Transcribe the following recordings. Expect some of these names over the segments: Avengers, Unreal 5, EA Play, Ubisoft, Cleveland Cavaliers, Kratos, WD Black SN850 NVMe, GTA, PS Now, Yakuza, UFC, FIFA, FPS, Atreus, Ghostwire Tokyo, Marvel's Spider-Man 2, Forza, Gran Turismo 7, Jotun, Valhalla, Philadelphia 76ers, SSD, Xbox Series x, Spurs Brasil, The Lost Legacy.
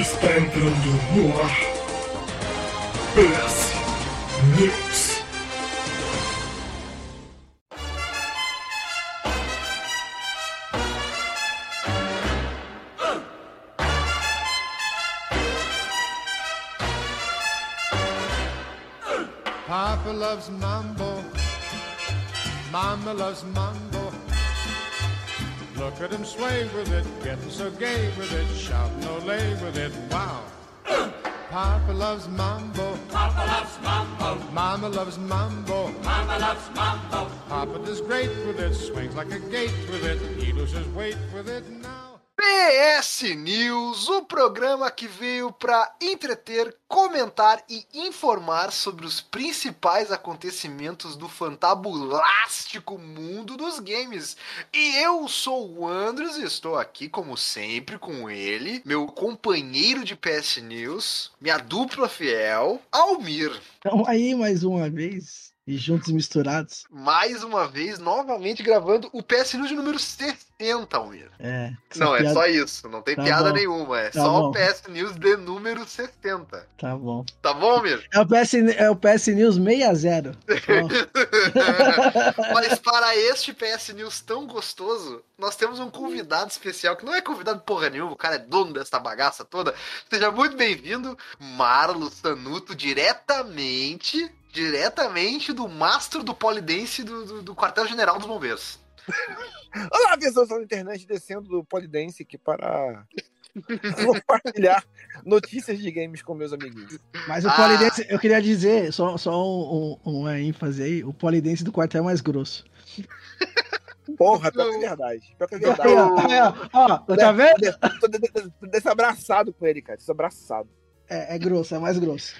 Está entrando no ar PS News. Papa loves mambo, Mama loves mambo. Look at him sway with it, getting so gay with it, shouting olay with it, wow. Papa loves mambo, Papa loves mambo. Mama loves mambo, Mama loves mambo. Papa does great with it, swings like a gate with it, he loses weight with it now. PS News, o programa que veio para entreter, comentar e informar sobre os principais acontecimentos do fantabulástico mundo dos games. E eu sou o Andres e estou aqui, como sempre, com ele, meu companheiro de PS News, minha dupla fiel, Almir. Então aí, mais uma vez, e juntos e misturados. Mais uma vez, novamente gravando o PS News de número 70, Almir. É. Não, é só isso. Não tem piada nenhuma. É só o PS News de número 70. Tá bom. Tá bom, Almir? É o PS News 60. Mas para este PS News tão gostoso, nós temos um convidado especial, que não é convidado porra nenhuma, o cara é dono dessa bagaça toda. Seja muito bem-vindo, Marlos Sanuto, diretamente do mastro do Polidance do quartel-general dos bombeiros. Olá, pessoas da internet, descendo do Polidance aqui para compartilhar notícias de games com meus amiguinhos. Mas o Polidance, eu queria dizer, só uma ênfase aí, o Polidance do quartel é mais grosso. Porra, pior que é verdade. Pior que é verdade. Ó, tá vendo? Tô desabraçado com ele, cara, desabraçado. É grosso, é mais grosso.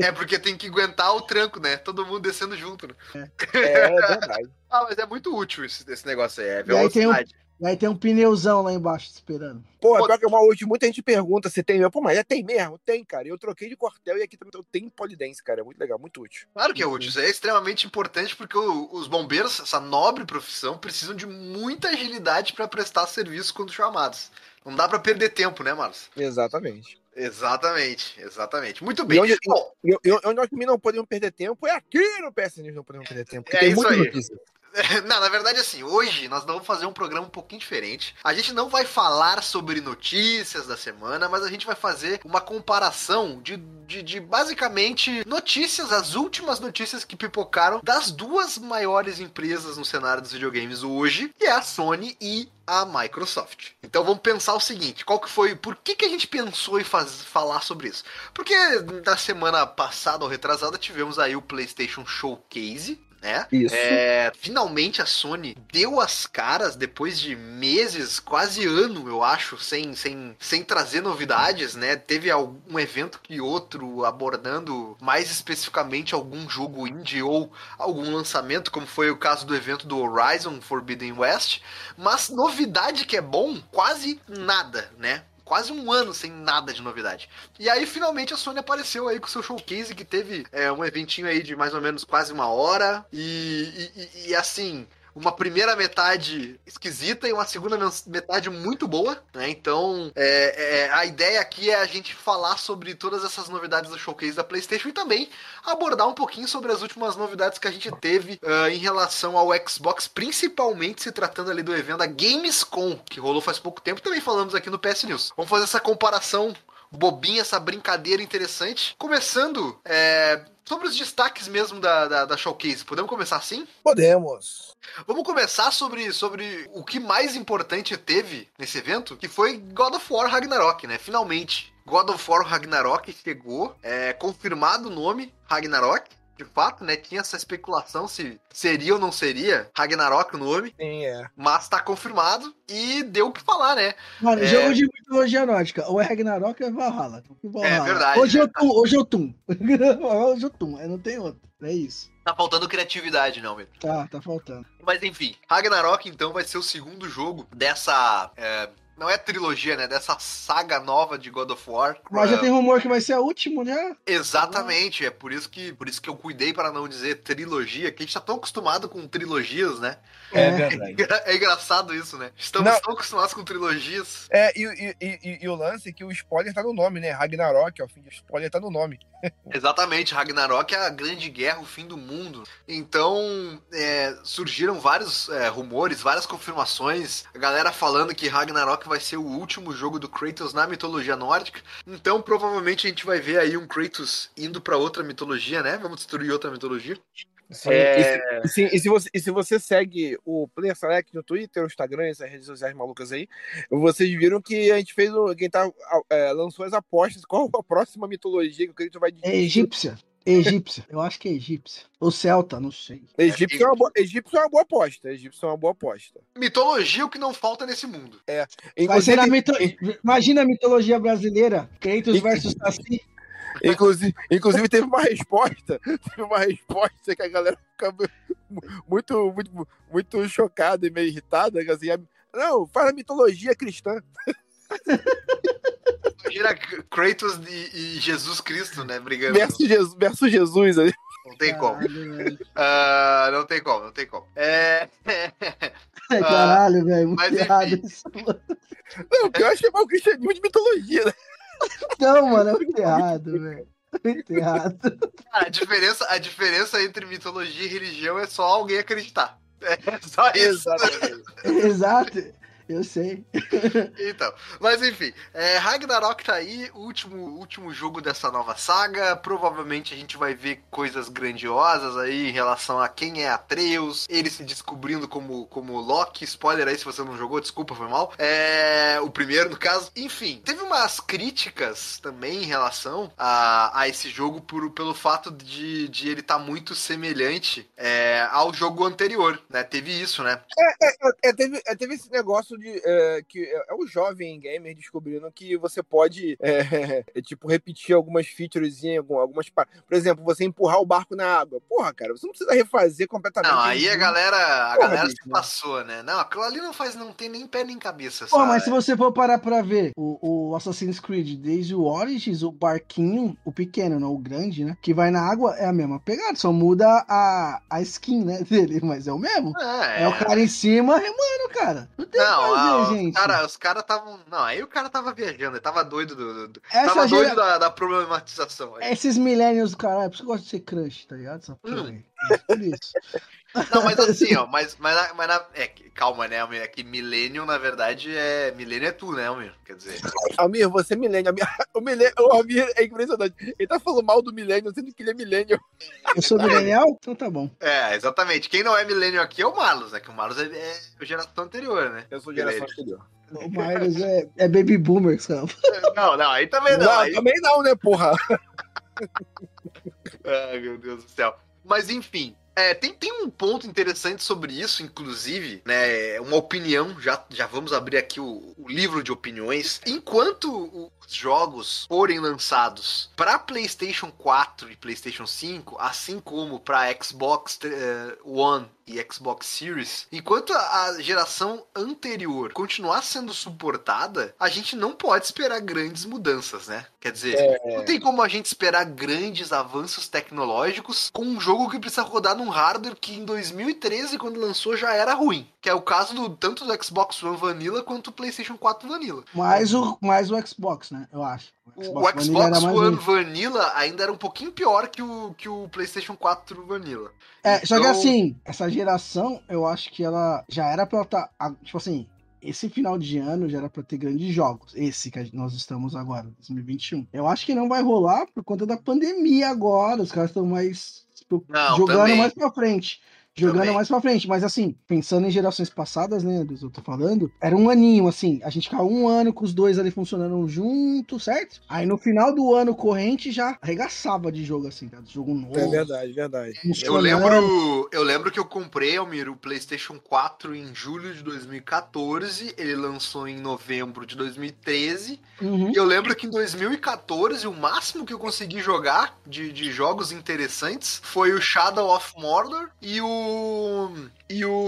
É porque tem que aguentar o tranco, né? Todo mundo descendo junto, né? É verdade. Ah, mas é muito útil esse negócio aí, é velocidade. Aí tem um pneuzão lá embaixo te esperando. Pô, pior que é uma útil. Muita gente pergunta se tem mesmo. Pô, mas já tem mesmo? Tem, cara. Eu troquei de quartel e aqui também tem Polidance, cara. É muito legal, muito útil. Claro que é útil. Isso é extremamente importante porque os bombeiros, essa nobre profissão, precisam de muita agilidade pra prestar serviço quando chamados. Não dá pra perder tempo, né, Marlos? Exatamente. Muito bem. E onde nós não podemos perder tempo é aqui no PS News, não podemos perder tempo. Tem muita notícia. Não, na verdade, assim, hoje nós vamos fazer um programa um pouquinho diferente. A gente não vai falar sobre notícias da semana, mas a gente vai fazer uma comparação de basicamente notícias, as últimas notícias que pipocaram das duas maiores empresas no cenário dos videogames hoje, que é a Sony e a Microsoft. Então vamos pensar o seguinte, qual que foi, por que a gente pensou em falar sobre isso? Porque na semana passada ou retrasada tivemos aí o PlayStation Showcase, né? Isso. Finalmente a Sony deu as caras depois de meses, quase ano, eu acho, sem trazer novidades, né? Teve um evento que outro abordando mais especificamente algum jogo indie ou algum lançamento, como foi o caso do evento do Horizon Forbidden West, mas novidade que é bom, quase nada, né? Quase um ano sem nada de novidade. E aí, finalmente, a Sony apareceu aí com o seu showcase, que teve um eventinho aí de mais ou menos quase uma hora. E assim, uma primeira metade esquisita e uma segunda metade muito boa, né? Então, a ideia aqui é a gente falar sobre todas essas novidades do showcase da PlayStation e também abordar um pouquinho sobre as últimas novidades que a gente teve em relação ao Xbox, principalmente se tratando ali do evento da Gamescom, que rolou faz pouco tempo, também falamos aqui no PS News. Vamos fazer essa comparação bobinha, essa brincadeira interessante, começando sobre os destaques mesmo da Showcase. Podemos começar assim? Podemos. Vamos começar sobre o que mais importante teve nesse evento, que foi God of War Ragnarok, né? Finalmente, God of War Ragnarok chegou, confirmado o nome Ragnarok, de fato, né? Tinha essa especulação se seria ou não seria Ragnarok o nome. Sim, é. Mas tá confirmado e deu o que falar, né? Mano, jogo de mitologia nórdica. Ou é Ragnarok ou é Valhalla. É verdade. Ou Jotun. Ou Jotun. Não tem outro. É isso. Tá faltando criatividade, não, Pedro? Tá faltando. Mas enfim, Ragnarok então vai ser o segundo jogo dessa Não é trilogia, né? Dessa saga nova de God of War. Mas já tem rumor que vai ser a última, né? Exatamente. É por isso que eu cuidei para não dizer trilogia, que a gente tá tão acostumado com trilogias, né? É verdade. É engraçado isso, né? Estamos tão acostumados com trilogias. É, e o lance é que o spoiler tá no nome, né? Ragnarok, ó, o fim de spoiler tá no nome. Exatamente. Ragnarok é a grande guerra, o fim do mundo. Então, surgiram vários rumores, várias confirmações. A galera falando que Ragnarok vai ser o último jogo do Kratos na mitologia nórdica. Então, provavelmente, a gente vai ver aí um Kratos indo pra outra mitologia, né? Vamos destruir outra mitologia. Sim, e se você segue o Player Select no Twitter, no Instagram, essas redes sociais malucas aí, vocês viram que a gente fez lançou as apostas. Qual a próxima mitologia que o Kratos vai... É egípcia. Egípcia, eu acho que é egípcia. Ou celta, não sei. Egípcio é uma boa aposta. Egípcio é uma boa aposta. Mitologia é o que não falta nesse mundo. É. Imagina a mitologia brasileira, Kratos versus Saci. Inclusive teve uma resposta que a galera fica muito chocada e meio irritada. Assim, não, faz a mitologia cristã. Imagina Kratos e Jesus Cristo, né? Brigando. Versus Jesus ali. Não tem como. Não tem como. Caralho, velho. Muito errado isso. Não, o que eu acho é mal cristianismo de mitologia, né? Não, mano, é muito errado, velho. Muito errado. A diferença entre mitologia e religião é só alguém acreditar. É só isso. Exato. Eu sei. Então, mas enfim, Ragnarok tá aí, último jogo dessa nova saga. Provavelmente a gente vai ver coisas grandiosas aí em relação a quem é Atreus, ele se descobrindo como Loki. Spoiler aí se você não jogou, desculpa, foi mal. O primeiro, no caso. Enfim, teve umas críticas também em relação a esse jogo pelo fato de ele estar muito semelhante ao jogo anterior, né? Teve isso, né? Teve esse negócio que é o jovem gamer descobrindo que você pode repetir algumas features, algumas... Por exemplo, você empurrar o barco na água. Porra, cara, você não precisa refazer completamente. Não, aí a galera se passou, né? Não, aquilo ali não tem nem pé nem cabeça. Pô, mas se você for parar pra ver o Assassin's Creed desde o Origins, o barquinho, o pequeno, não o grande, né? Que vai na água, é a mesma pegada, só muda a skin, né, dele, mas é o mesmo. É o cara em cima remando, cara. Não tem gente. Os caras estavam... Não, aí o cara tava viajando, ele tava doido da problematização. Aí. Esses millennials do caralho, por isso que eu gosto de ser crush, tá ligado? Só por isso. Não, mas assim, ó, calma, né, Almir, é que millennial, na verdade, millennial é tu, né, Almir? Quer dizer... Almir, você é millennial. O Almir é impressionante. Ele tá falando mal do millennial, sendo que ele é millennial. Eu sou millennial? Então tá bom. É, exatamente. Quem não é millennial aqui é o Marlos, né, que o Marlos é geração anterior, né? Eu sou geração anterior. O Marlos é baby boomer, sabe? Não, aí também não. Não, aí... também não, né, porra? Ai, meu Deus do céu. Mas, enfim... Tem um ponto interessante sobre isso, inclusive, né, uma opinião, já vamos abrir aqui o livro de opiniões. Enquanto os jogos forem lançados para PlayStation 4 e PlayStation 5, assim como para Xbox One e Xbox Series, enquanto a geração anterior continuar sendo suportada, a gente não pode esperar grandes mudanças, né? Quer dizer, não tem como a gente esperar grandes avanços tecnológicos com um jogo que precisa rodar num hardware que em 2013, quando lançou, já era ruim. Que é o caso tanto do Xbox One Vanilla quanto do PlayStation 4 Vanilla. Mais o Xbox, né? Eu acho. O Xbox One Vanilla ainda era um pouquinho pior que o PlayStation 4 Vanilla. Só que assim, essa geração, eu acho que ela já era pra estar... Tipo assim, esse final de ano já era pra ter grandes jogos. Esse que nós estamos agora, 2021. Eu acho que não vai rolar por conta da pandemia agora. Os caras estão mais... jogando mais pra frente, mas assim, pensando em gerações passadas, né, do que eu tô falando, era um aninho, assim, a gente ficava um ano com os dois ali funcionando junto, certo? Aí no final do ano corrente já arregaçava de jogo, assim, cara, de jogo novo. É verdade. Eu lembro que eu comprei, Almir, o PlayStation 4 em julho de 2014, ele lançou em novembro de 2013, uhum. E eu lembro que em 2014 o máximo que eu consegui jogar de jogos interessantes foi o Shadow of Mordor e o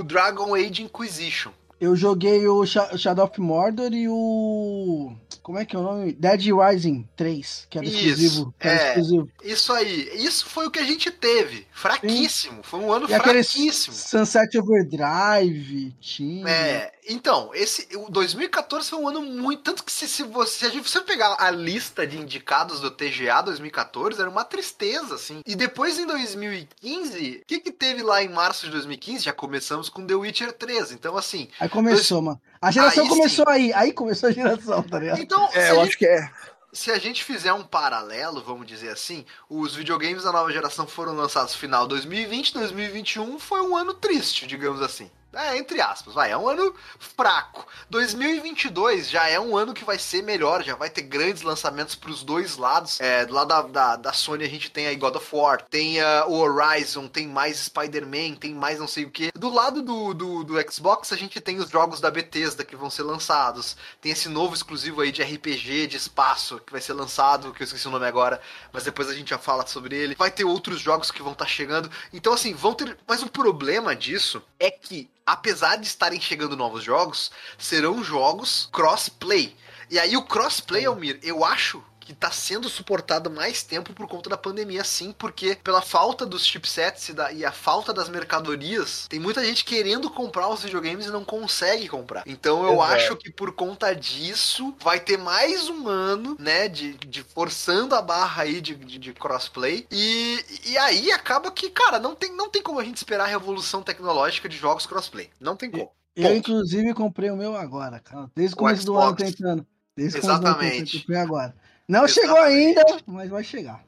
Dragon Age Inquisition. Eu joguei o Shadow of Mordor e o... Como é que é o nome? Dead Rising 3, que era exclusivo. Que era exclusivo. Isso aí. Isso foi o que a gente teve. Fraquíssimo. Sim. Foi um ano fraquíssimo. Sunset Overdrive, tinha... Então, o 2014 foi um ano muito... Tanto que se você pegar a lista de indicados do TGA 2014, era uma tristeza, assim. E depois, em 2015, o que teve lá em março de 2015? Já começamos com The Witcher 3. Então, assim... Aí começou, mano. A geração começou aí. Aí começou a geração, tá ligado? Então, acho que é. Se a gente fizer um paralelo, vamos dizer assim, os videogames da nova geração foram lançados no final de 2020, 2021 foi um ano triste, digamos assim. Entre aspas, é um ano fraco. 2022 já é um ano que vai ser melhor, já vai ter grandes lançamentos pros dois lados. Do lado da Sony a gente tem aí God of War, tem o Horizon, tem mais Spider-Man, tem mais não sei o que. Do lado do Xbox a gente tem os jogos da Bethesda que vão ser lançados, tem esse novo exclusivo aí de RPG de espaço que vai ser lançado, que eu esqueci o nome agora, mas depois a gente já fala sobre ele. Vai ter outros jogos que vão estar chegando, então assim, vão ter... Mas o problema disso é que, apesar de estarem chegando novos jogos, serão jogos crossplay. E aí o crossplay, Almir, eu acho que tá sendo suportado mais tempo por conta da pandemia, sim, porque pela falta dos chipsets e a falta das mercadorias, tem muita gente querendo comprar os videogames e não consegue comprar. Então eu acho que por conta disso vai ter mais um ano, né, de forçando a barra aí de crossplay, e aí acaba que, cara, não tem como a gente esperar a revolução tecnológica de jogos crossplay. Não tem como. Eu, inclusive, comprei o meu agora, cara. Desde o começo do ano tentando. Exatamente. Comprei agora. Não chegou ainda, mas vai chegar.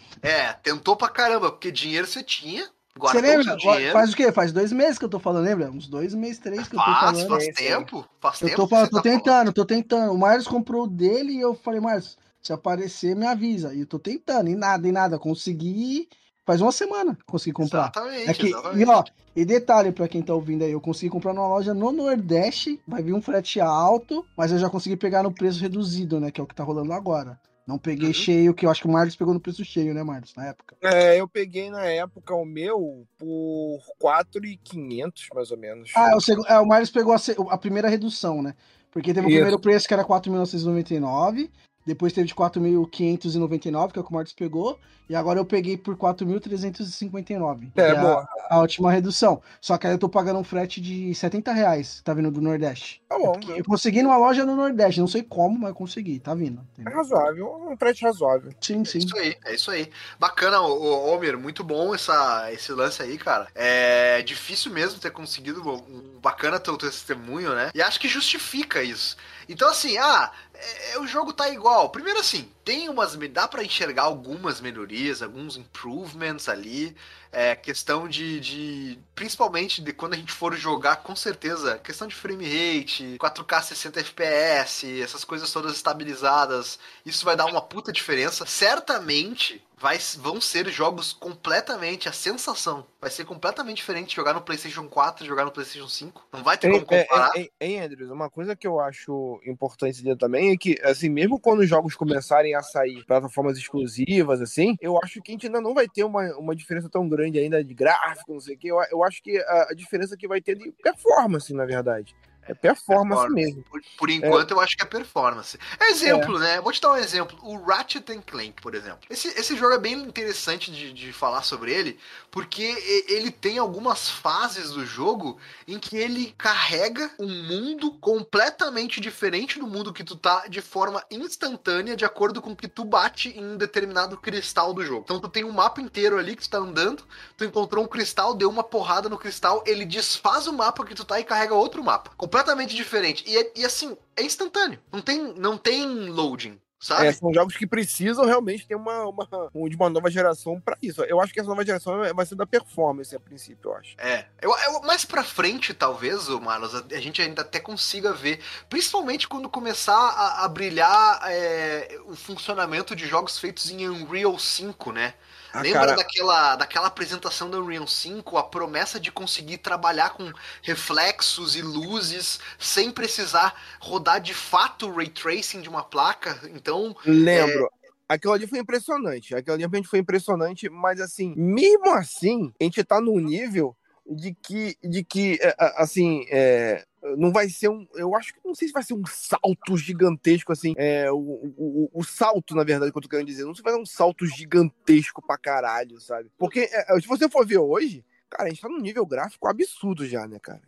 Tentou pra caramba, porque dinheiro você tinha, guardou o dinheiro. Faz o quê? Faz 2 meses que eu tô falando, lembra? Uns 2 meses, 3 que eu tô falando. Faz tempo. Eu tô tentando. O Marlos comprou o dele e eu falei, Marlos, se aparecer, me avisa. E eu tô tentando, e nada. Consegui, faz uma semana, consegui comprar. Exatamente. E detalhe pra quem tá ouvindo aí, eu consegui comprar numa loja no Nordeste, vai vir um frete alto, mas eu já consegui pegar no preço reduzido, né, que é o que tá rolando agora. Não peguei cheio, que eu acho que o Marlos pegou no preço cheio, né, Marlos, na época? Eu peguei na época o meu por 4.500, mais ou menos. O Marlos pegou a primeira redução, né? Porque teve o primeiro preço que era 4.999, depois teve de 4.599, que é o que o Marlos pegou, e agora eu peguei por 4.359. A última redução. Só que aí eu tô pagando um frete de R$70, tá vindo do Nordeste. Tá bom. Eu consegui numa loja no Nordeste, não sei como, mas consegui, tá vindo. Entendeu? É razoável, um frete razoável. Sim. É isso aí. Bacana, Homer, muito bom esse lance aí, cara. É difícil mesmo ter conseguido um bacana teu testemunho, né? E acho que justifica isso. Então assim, o jogo tá igual. Primeiro assim, dá pra enxergar algumas melhorias, alguns improvements ali, questão de principalmente de quando a gente for jogar, com certeza, questão de frame rate, 4K 60 FPS, essas coisas todas estabilizadas, isso vai dar uma puta diferença, certamente. Vão ser jogos completamente... A sensação vai ser completamente diferente jogar no PlayStation 4 e jogar no PlayStation 5. Não vai ter como comparar. Hein, Andrews? Uma coisa que eu acho importante também é que, assim, mesmo quando os jogos começarem a sair plataformas exclusivas, assim, eu acho que a gente ainda não vai ter uma diferença tão grande ainda de gráfico, não sei o quê. Eu acho que a diferença que vai ter de performance, na verdade. É performance mesmo. Por enquanto, eu acho que é performance. Exemplo, né? Vou te dar um exemplo. O Ratchet and Clank, por exemplo. Esse jogo é bem interessante de falar sobre ele, porque ele tem algumas fases do jogo em que ele carrega um mundo completamente diferente do mundo que tu tá de forma instantânea, de acordo com o que tu bate em um determinado cristal do jogo. Então tu tem um mapa inteiro ali que tu tá andando, tu encontrou um cristal, deu uma porrada no cristal, ele desfaz o mapa que tu tá e carrega outro mapa. Completamente diferente. E assim, é instantâneo. Não tem loading, sabe? São jogos que precisam realmente ter uma nova geração pra isso. Eu acho que essa nova geração vai ser da performance, a princípio, eu acho. Mais pra frente, talvez, Marlos, a gente ainda até consiga ver. Principalmente quando começar a brilhar o funcionamento de jogos feitos em Unreal 5, né? Lembra daquela apresentação da Unreal 5, a promessa de conseguir trabalhar com reflexos e luzes sem precisar rodar de fato o ray tracing de uma placa? Então, lembro. Aquilo ali foi impressionante, mas assim, mesmo assim, a gente tá num nível de que assim, não vai ser um... Eu acho que não sei se vai ser um salto gigantesco, assim. O salto, na verdade, que eu tô querendo dizer. Não sei se vai ser um salto gigantesco pra caralho, sabe? Porque se você for ver hoje... Cara, a gente tá num nível gráfico absurdo já, né, cara?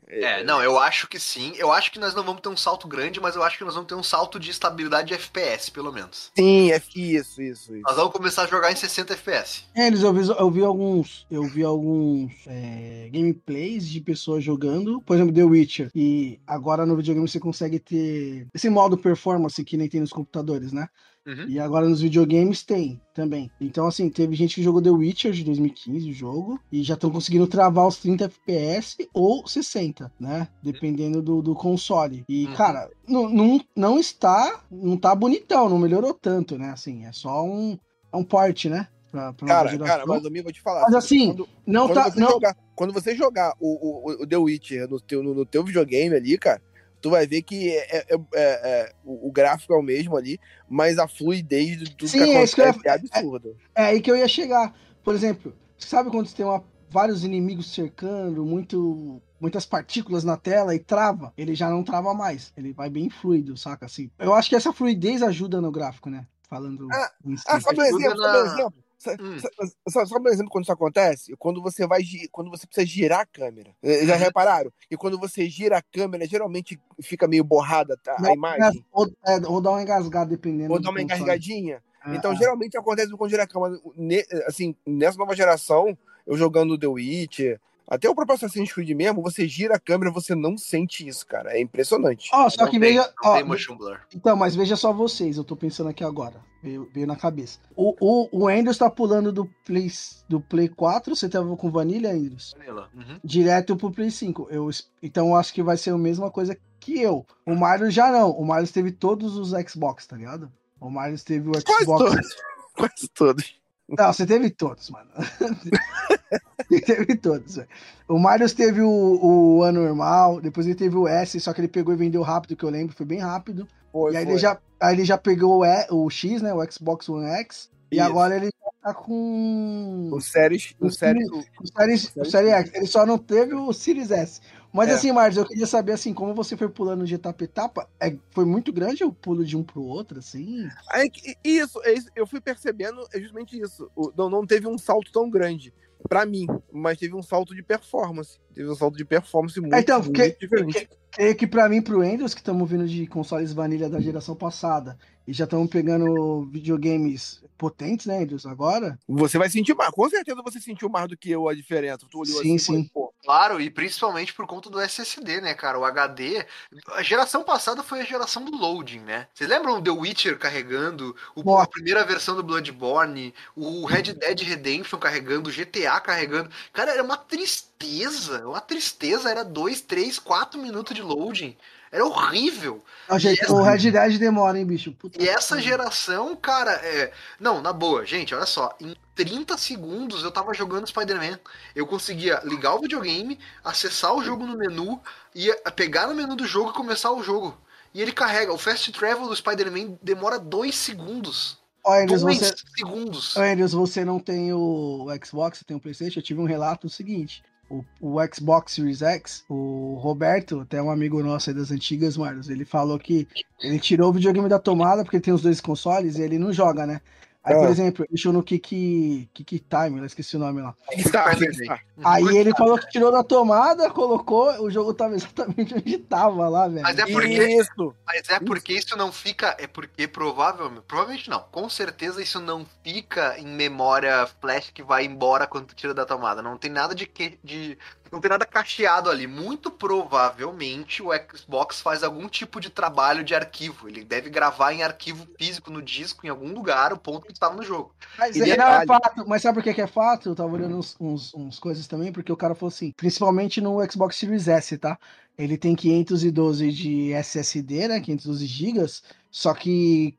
Não, eu acho que sim. Eu acho que nós não vamos ter um salto grande, mas eu acho que nós vamos ter um salto de estabilidade de FPS, pelo menos. Sim, isso. Nós vamos começar a jogar em 60 FPS. Eu vi alguns gameplays de pessoas jogando, por exemplo, The Witcher. E agora no videogame você consegue ter esse modo performance que nem tem nos computadores, né? Uhum. E agora nos videogames tem também. Então, assim, teve gente que jogou The Witcher de 2015, o jogo, e já estão conseguindo travar os 30 FPS ou 60, né? Dependendo do console. E, cara, não tá bonitão, não melhorou tanto, né? Assim, é só um port, né? Cara, mas eu vou te falar. Mas assim, quando você jogar o The Witcher no teu videogame ali, cara, tu vai ver que o gráfico é o mesmo ali, mas a fluidez do que acontece é absurda. É aí que eu ia chegar. Por exemplo, sabe quando tem vários inimigos cercando, muitas partículas na tela e trava? Ele já não trava mais. Ele vai bem fluido, saca? Assim, eu acho que essa fluidez ajuda no gráfico, né? Falando... Só por exemplo. Só por exemplo, quando isso acontece, quando você precisa girar a câmera. Já repararam? E quando você gira a câmera, geralmente fica meio borrada a imagem. Ou dá uma engasgada, dependendo. Ou dá uma engasgadinha. Então, geralmente acontece quando gira a câmera. Assim, nessa nova geração, eu jogando The Witcher, até o próprio Assassin's Creed mesmo, você gira a câmera, você não sente isso, cara. É impressionante. Então, mas veja só vocês, eu tô pensando aqui agora. Veio na cabeça. O Andrews tá pulando do Play 4, você tava com Vanilla, Andrews? Vanilla. Uhum. Direto pro Play 5. Então eu acho que vai ser a mesma coisa que eu. O Mario já não. O Mario teve todos os Xbox, tá ligado? O Mario teve o Xbox. Quase todos. Não, você teve todos, mano. Ele teve todos, velho. O Marius teve o ano normal, depois ele teve o S, só que ele pegou e vendeu rápido, que eu lembro, foi bem rápido. Ele já pegou o X, né, o Xbox One X, e agora ele tá com... O Series X. Ele só não teve o Series S. Mas assim, Marius, eu queria saber, assim, como você foi pulando de etapa em etapa, foi muito grande o pulo de um pro outro, assim? Isso, eu fui percebendo, é justamente isso. Não teve um salto tão grande. Pra mim, mas teve um salto de performance. Muito diferente. É que pra mim, pro Windows, que estamos vindo de consoles vanilla da geração passada e já estamos pegando videogames potentes, né, Windows, agora... Você vai sentir mais. Com certeza você sentiu mais do que eu a diferença. Tu olhou sim. Pô. Claro, e principalmente por conta do SSD, né, cara? O HD... A geração passada foi a geração do loading, né? Vocês lembram The Witcher carregando, a primeira versão do Bloodborne, o Red Dead Redemption carregando, o GTA carregando? Cara, era uma tristeza. Era 2, 3, 4 minutos de loading. Era horrível. O Red Dead demora, hein, bicho? Puta e essa geração, cara... Não, na boa, gente, olha só. Em 30 segundos eu tava jogando Spider-Man. Eu conseguia ligar o videogame, acessar o jogo no menu, ia pegar no menu do jogo e começar o jogo. E ele carrega. O fast travel do Spider-Man demora 2 segundos. Segundos. Andrews, você não tem o Xbox, você tem o PlayStation? Eu tive um relato seguinte... O Xbox Series X, o Roberto, até um amigo nosso aí das antigas, Marlos, ele falou que ele tirou o videogame da tomada porque ele tem os dois consoles e ele não joga, né? Aí, por exemplo, deixou no Kickstart, eu esqueci o nome lá. Aí ele falou que tirou da tomada, colocou, o jogo tava exatamente onde tava lá, velho. Mas é porque isso não fica... É porque provavelmente não. Com certeza isso não fica em memória flash que vai embora quando tu tira da tomada. Não tem nada não tem nada cacheado ali. Muito provavelmente o Xbox faz algum tipo de trabalho de arquivo. Ele deve gravar em arquivo físico no disco, em algum lugar, o ponto que estava no jogo. Mas sabe por que é fato? Eu tava olhando uns coisas também, porque o cara falou assim, principalmente no Xbox Series S, tá? Ele tem 512 de SSD, né? 512 GB, só que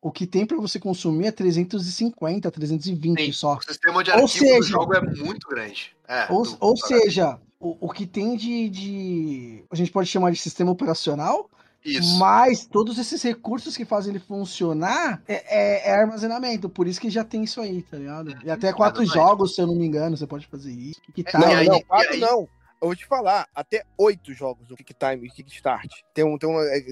o que tem para você consumir é 350, 320 só. O sistema de arquivo do jogo é muito grande. Ou seja, o que tem de... A gente pode chamar de sistema operacional, isso. Mas todos esses recursos que fazem ele funcionar é armazenamento. Por isso que já tem isso aí, tá ligado? E até 4 jogos, se eu não me engano, você pode fazer isso. Que tal? Não, 4 não. eu vou te falar, até 8 jogos do Kickstart.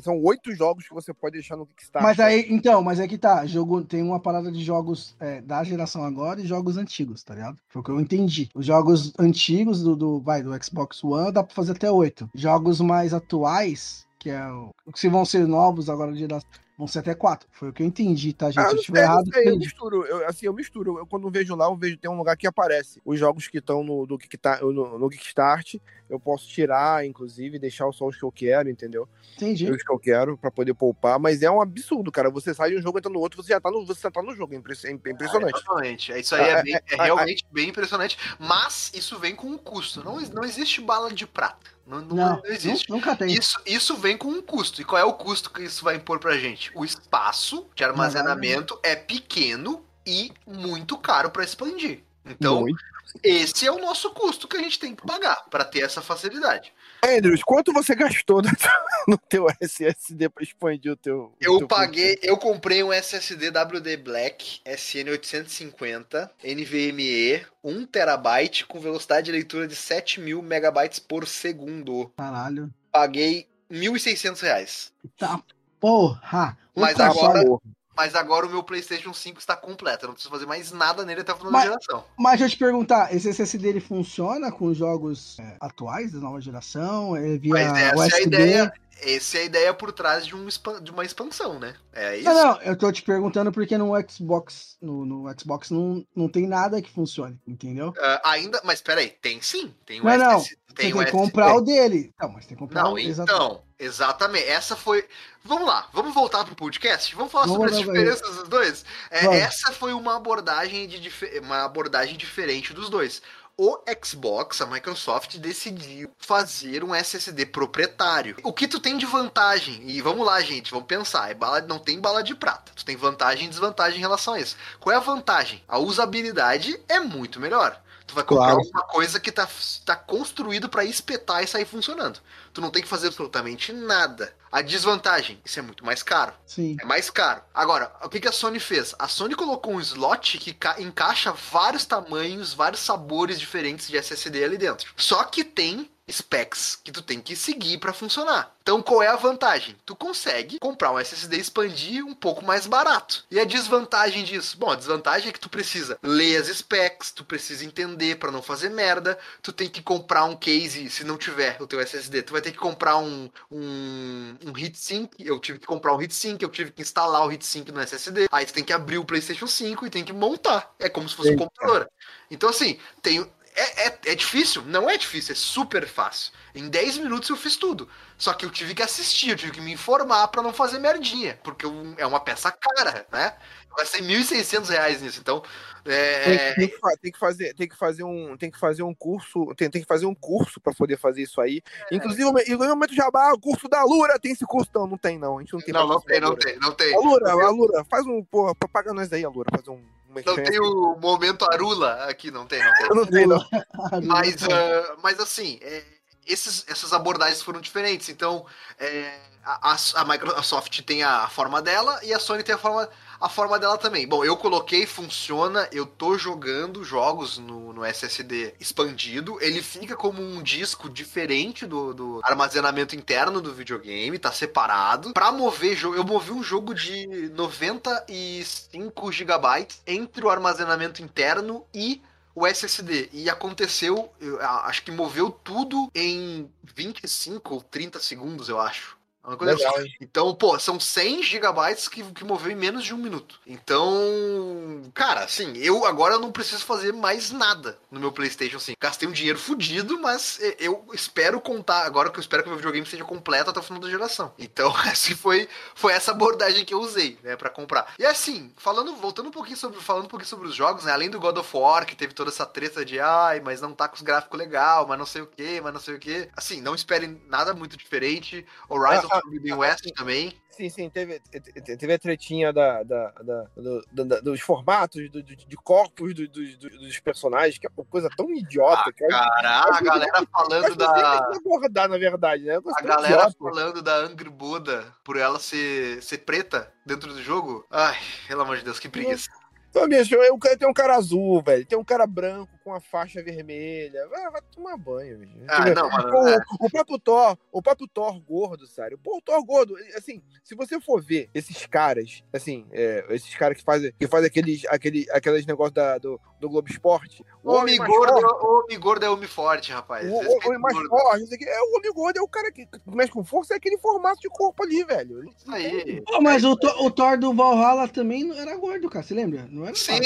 São 8 jogos que você pode deixar no Kickstart. Mas aí, então, mas é que tá. Jogo, tem uma parada de jogos da geração agora e jogos antigos, tá ligado? Foi o que eu entendi. Os jogos antigos do Xbox One dá pra fazer até 8. Jogos mais atuais, que é o que vão ser novos agora de geração... Vão ser até 4, foi o que eu entendi, tá, gente? Eu misturo. Eu, quando vejo lá, eu vejo tem um lugar que aparece os jogos que estão no Kickstart. Eu posso tirar, inclusive, deixar só os que eu quero, entendeu? Entendi. Os que eu quero, pra poder poupar. Mas é um absurdo, cara. Você sai de um jogo, entra no outro, você já tá no jogo. É impressionante. Exatamente. Isso aí é realmente bem impressionante. Mas isso vem com um custo. Não existe bala de prata. Não existe. Nunca tem. Isso vem com um custo. E qual é o custo que isso vai impor pra gente? O espaço de armazenamento é pequeno e muito caro pra expandir. Então, esse é o nosso custo que a gente tem que pagar pra ter essa facilidade. Andrews, quanto você gastou no teu SSD pra expandir o teu... Eu comprei um SSD WD Black SN850 NVMe 1TB com velocidade de leitura de 7.000 megabytes por segundo. Caralho. Paguei R$1.600. Tá porra! Mas agora o meu PlayStation 5 está completo. Eu não preciso fazer mais nada nele até o final da geração. Mas deixa eu te perguntar, esse SSD ele funciona com jogos atuais da nova geração? Mas essa é a ideia. Essa é a ideia por trás de uma expansão, né? É isso. Não, eu tô te perguntando porque no Xbox, no Xbox não tem nada que funcione, entendeu? Ainda, mas peraí, tem sim. Tem o SSD. Não, tem que comprar o dele. Não, mas tem que comprar o dele. Então, exatamente. Essa foi... Vamos lá, vamos voltar pro podcast? Vamos falar sobre as diferenças dos dois? Essa foi uma abordagem, diferente dos dois. O Xbox, a Microsoft, decidiu fazer um SSD proprietário. O que tu tem de vantagem? E vamos lá, gente, vamos pensar. Não tem bala de prata. Tu tem vantagem e desvantagem em relação a isso. Qual é a vantagem? A usabilidade é muito melhor. Tu vai comprar alguma coisa que tá construído pra espetar e sair funcionando. Tu não tem que fazer absolutamente nada. A desvantagem, isso é muito mais caro. Sim. É mais caro. Agora, o que a Sony fez? A Sony colocou um slot que encaixa vários tamanhos, vários sabores diferentes de SSD ali dentro. Só que tem specs que tu tem que seguir pra funcionar. Então, qual é a vantagem? Tu consegue comprar um SSD e expandir um pouco mais barato. E a desvantagem disso? Bom, a desvantagem é que tu precisa ler as specs, tu precisa entender pra não fazer merda, tu tem que comprar um case, se não tiver o teu SSD, tu vai ter que comprar um heatsink, eu tive que instalar o heatsink no SSD, aí tu tem que abrir o PlayStation 5 e tem que montar. É como se fosse um computador. Então, assim, é difícil? Não é difícil, é super fácil. Em 10 minutos eu fiz tudo. Só que eu tive que assistir, eu tive que me informar pra não fazer merdinha. Porque é uma peça cara, né? Vai ser R$1.600 nisso, então... Tem que fazer um curso pra poder fazer isso aí. Inclusive, o momento Jabá, o curso da Lura, tem esse curso? Não, não tem, não. A gente não tem. Não tem. A Lura, faz um... Porra, paga nós aí, a Lura, faz um... Não tem o momento Arula aqui, não tem. Não tem. Mas assim, essas abordagens foram diferentes. Então, a Microsoft tem a forma dela e a Sony tem a forma dela também. Bom, eu coloquei, funciona, eu tô jogando jogos no SSD expandido, ele fica como um disco diferente do armazenamento interno do videogame, tá separado. Pra mover jogo, eu movi um jogo de 95 GB entre o armazenamento interno e o SSD, e aconteceu, acho que moveu tudo em 25 ou 30 segundos, eu acho. Uma coisa assim. Então, são 100 gigabytes que moveu em menos de um minuto. Então, cara, assim, eu não preciso fazer mais nada no meu PlayStation 5. Gastei um dinheiro fodido, mas eu espero contar, que o meu videogame seja completo até o final da geração. Então, assim, foi essa abordagem que eu usei, né, pra comprar. E assim, voltando um pouquinho sobre os jogos, né, além do God of War, que teve toda essa treta de, mas não tá com os gráficos legal, mas não sei o que. Assim, não esperem nada muito diferente. Horizon Forbidden West também. Sim, teve a tretinha dos formatos, de corpos dos personagens, que é uma coisa tão idiota. Caraca, a galera falando da... abordar, na verdade, né? A galera falando da Angry Buddha por ela ser preta dentro do jogo. Ai, pelo amor de Deus, que preguiça. Então, bicho, tem um cara azul, velho, tem um cara branco, com a faixa vermelha. Vai tomar banho. Ah, não, mano, o próprio Thor gordo, sério. Pô, o Thor gordo, assim, se você for ver esses caras, assim, esses caras que fazem aqueles negócios do Globo Esporte. O homem gordo é homem forte, rapaz. O homem mais forte. O homem gordo é o cara que mexe com força, é aquele formato de corpo ali, velho. Isso aí. Pô, mas o Thor do Valhalla também não era gordo, cara. Você lembra? Não era sim.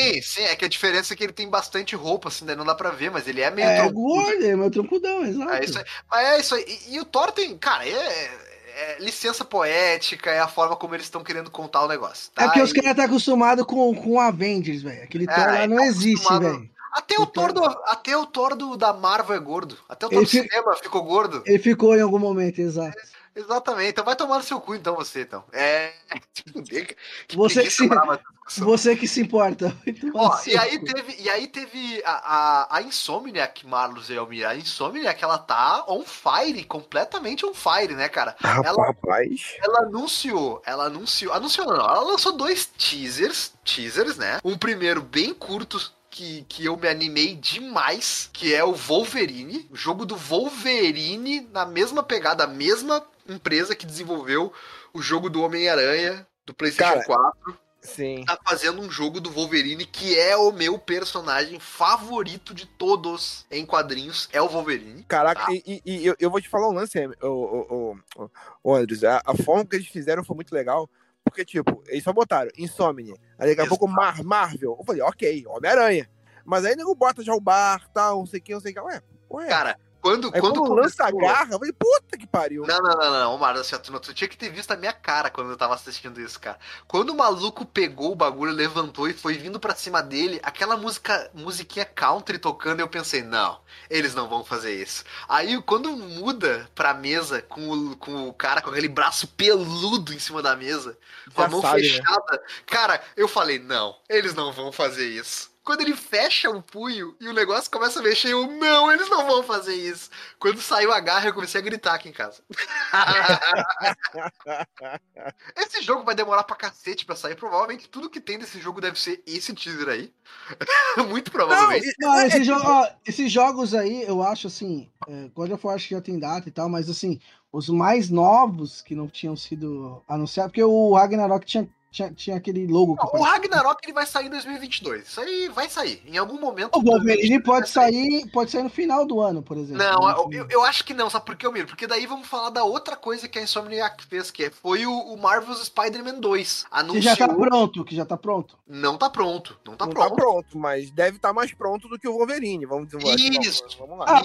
É que a diferença é que ele tem bastante roupa, assim, daí não dá pra ver, mas ele é meio gordo. Ele é meio troncudão, exato. É isso aí. E o Thor tem, cara, é licença poética, é a forma como eles estão querendo contar o negócio. Tá? É porque os caras estão acostumados com Avengers, velho. Aquele Thor lá não existe, velho. Até o Thor da Marvel é gordo. Até o Thor do cinema ficou gordo. Ele ficou em algum momento, exato. Exatamente. Então vai tomar no seu cu, então, você, então. Você que se importa. E aí teve a Insomniac, Marlos e Almir. A Insomniac, ela tá on fire, completamente on fire, né, cara? Rapaz. Ela lançou 2 teasers, né? Um primeiro bem curto, que eu me animei demais, que é o Wolverine, o jogo do Wolverine, na mesma pegada, a mesma empresa que desenvolveu o jogo do Homem-Aranha, do PlayStation 4. Sim. Tá fazendo um jogo do Wolverine, que é o meu personagem favorito de todos em quadrinhos, é o Wolverine. Caraca, tá? eu vou te falar um lance, Andres, a forma que eles fizeram foi muito legal. Porque, tipo, eles só botaram Insomnia. Aí daqui a pouco Marvel. Eu falei, ok, Homem-Aranha. Mas aí nego bota já o bar, tal, não sei o que. Ué. Cara, quando lança a garra, eu falei, puta que pariu. Não, Marlos, tu tinha que ter visto a minha cara quando eu tava assistindo isso, cara. Quando o maluco pegou o bagulho, levantou e foi vindo pra cima dele, aquela musiquinha country tocando, eu pensei, não, eles não vão fazer isso. Aí quando muda pra mesa com o cara com aquele braço peludo em cima da mesa, com a mão fechada, né? Cara, eu falei, não, eles não vão fazer isso. Quando ele fecha o punho e o negócio começa a mexer, não, eles não vão fazer isso. Quando saiu a garra, eu comecei a gritar aqui em casa. Esse jogo vai demorar pra cacete pra sair. Provavelmente tudo que tem desse jogo deve ser esse teaser aí. Muito provavelmente. Esses jogos aí, eu acho assim, God of War acho que já tem data e tal, mas assim, os mais novos que não tinham sido anunciados, porque o Ragnarok tinha aquele logo. Não, o Ragnarok ele vai sair em 2022. Isso aí vai sair. Em algum momento. O Wolverine pode sair no final do ano, por exemplo. Não, eu acho que não. Sabe por que eu miro? Porque daí vamos falar da outra coisa que a Insomniac fez, que foi o Marvel's Spider-Man 2. Anunciou... Que já tá pronto? Não tá pronto, mas deve estar mais pronto do que o Wolverine. Vamos desenvolver. Isso. Vamos lá.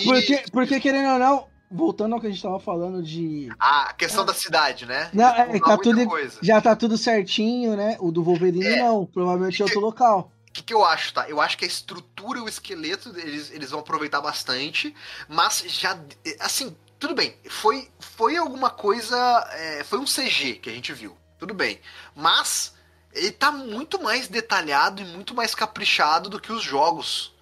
Porque querendo ou não, voltando ao que a gente tava falando de... a questão da cidade, né? Não, tá tudo, já tá tudo certinho, né? O do Wolverine não, provavelmente é outro local. O que eu acho, tá? Eu acho que a estrutura e o esqueleto, eles vão aproveitar bastante, mas já, assim, tudo bem, foi alguma coisa, foi um CG que a gente viu, tudo bem, mas ele tá muito mais detalhado e muito mais caprichado do que os jogos.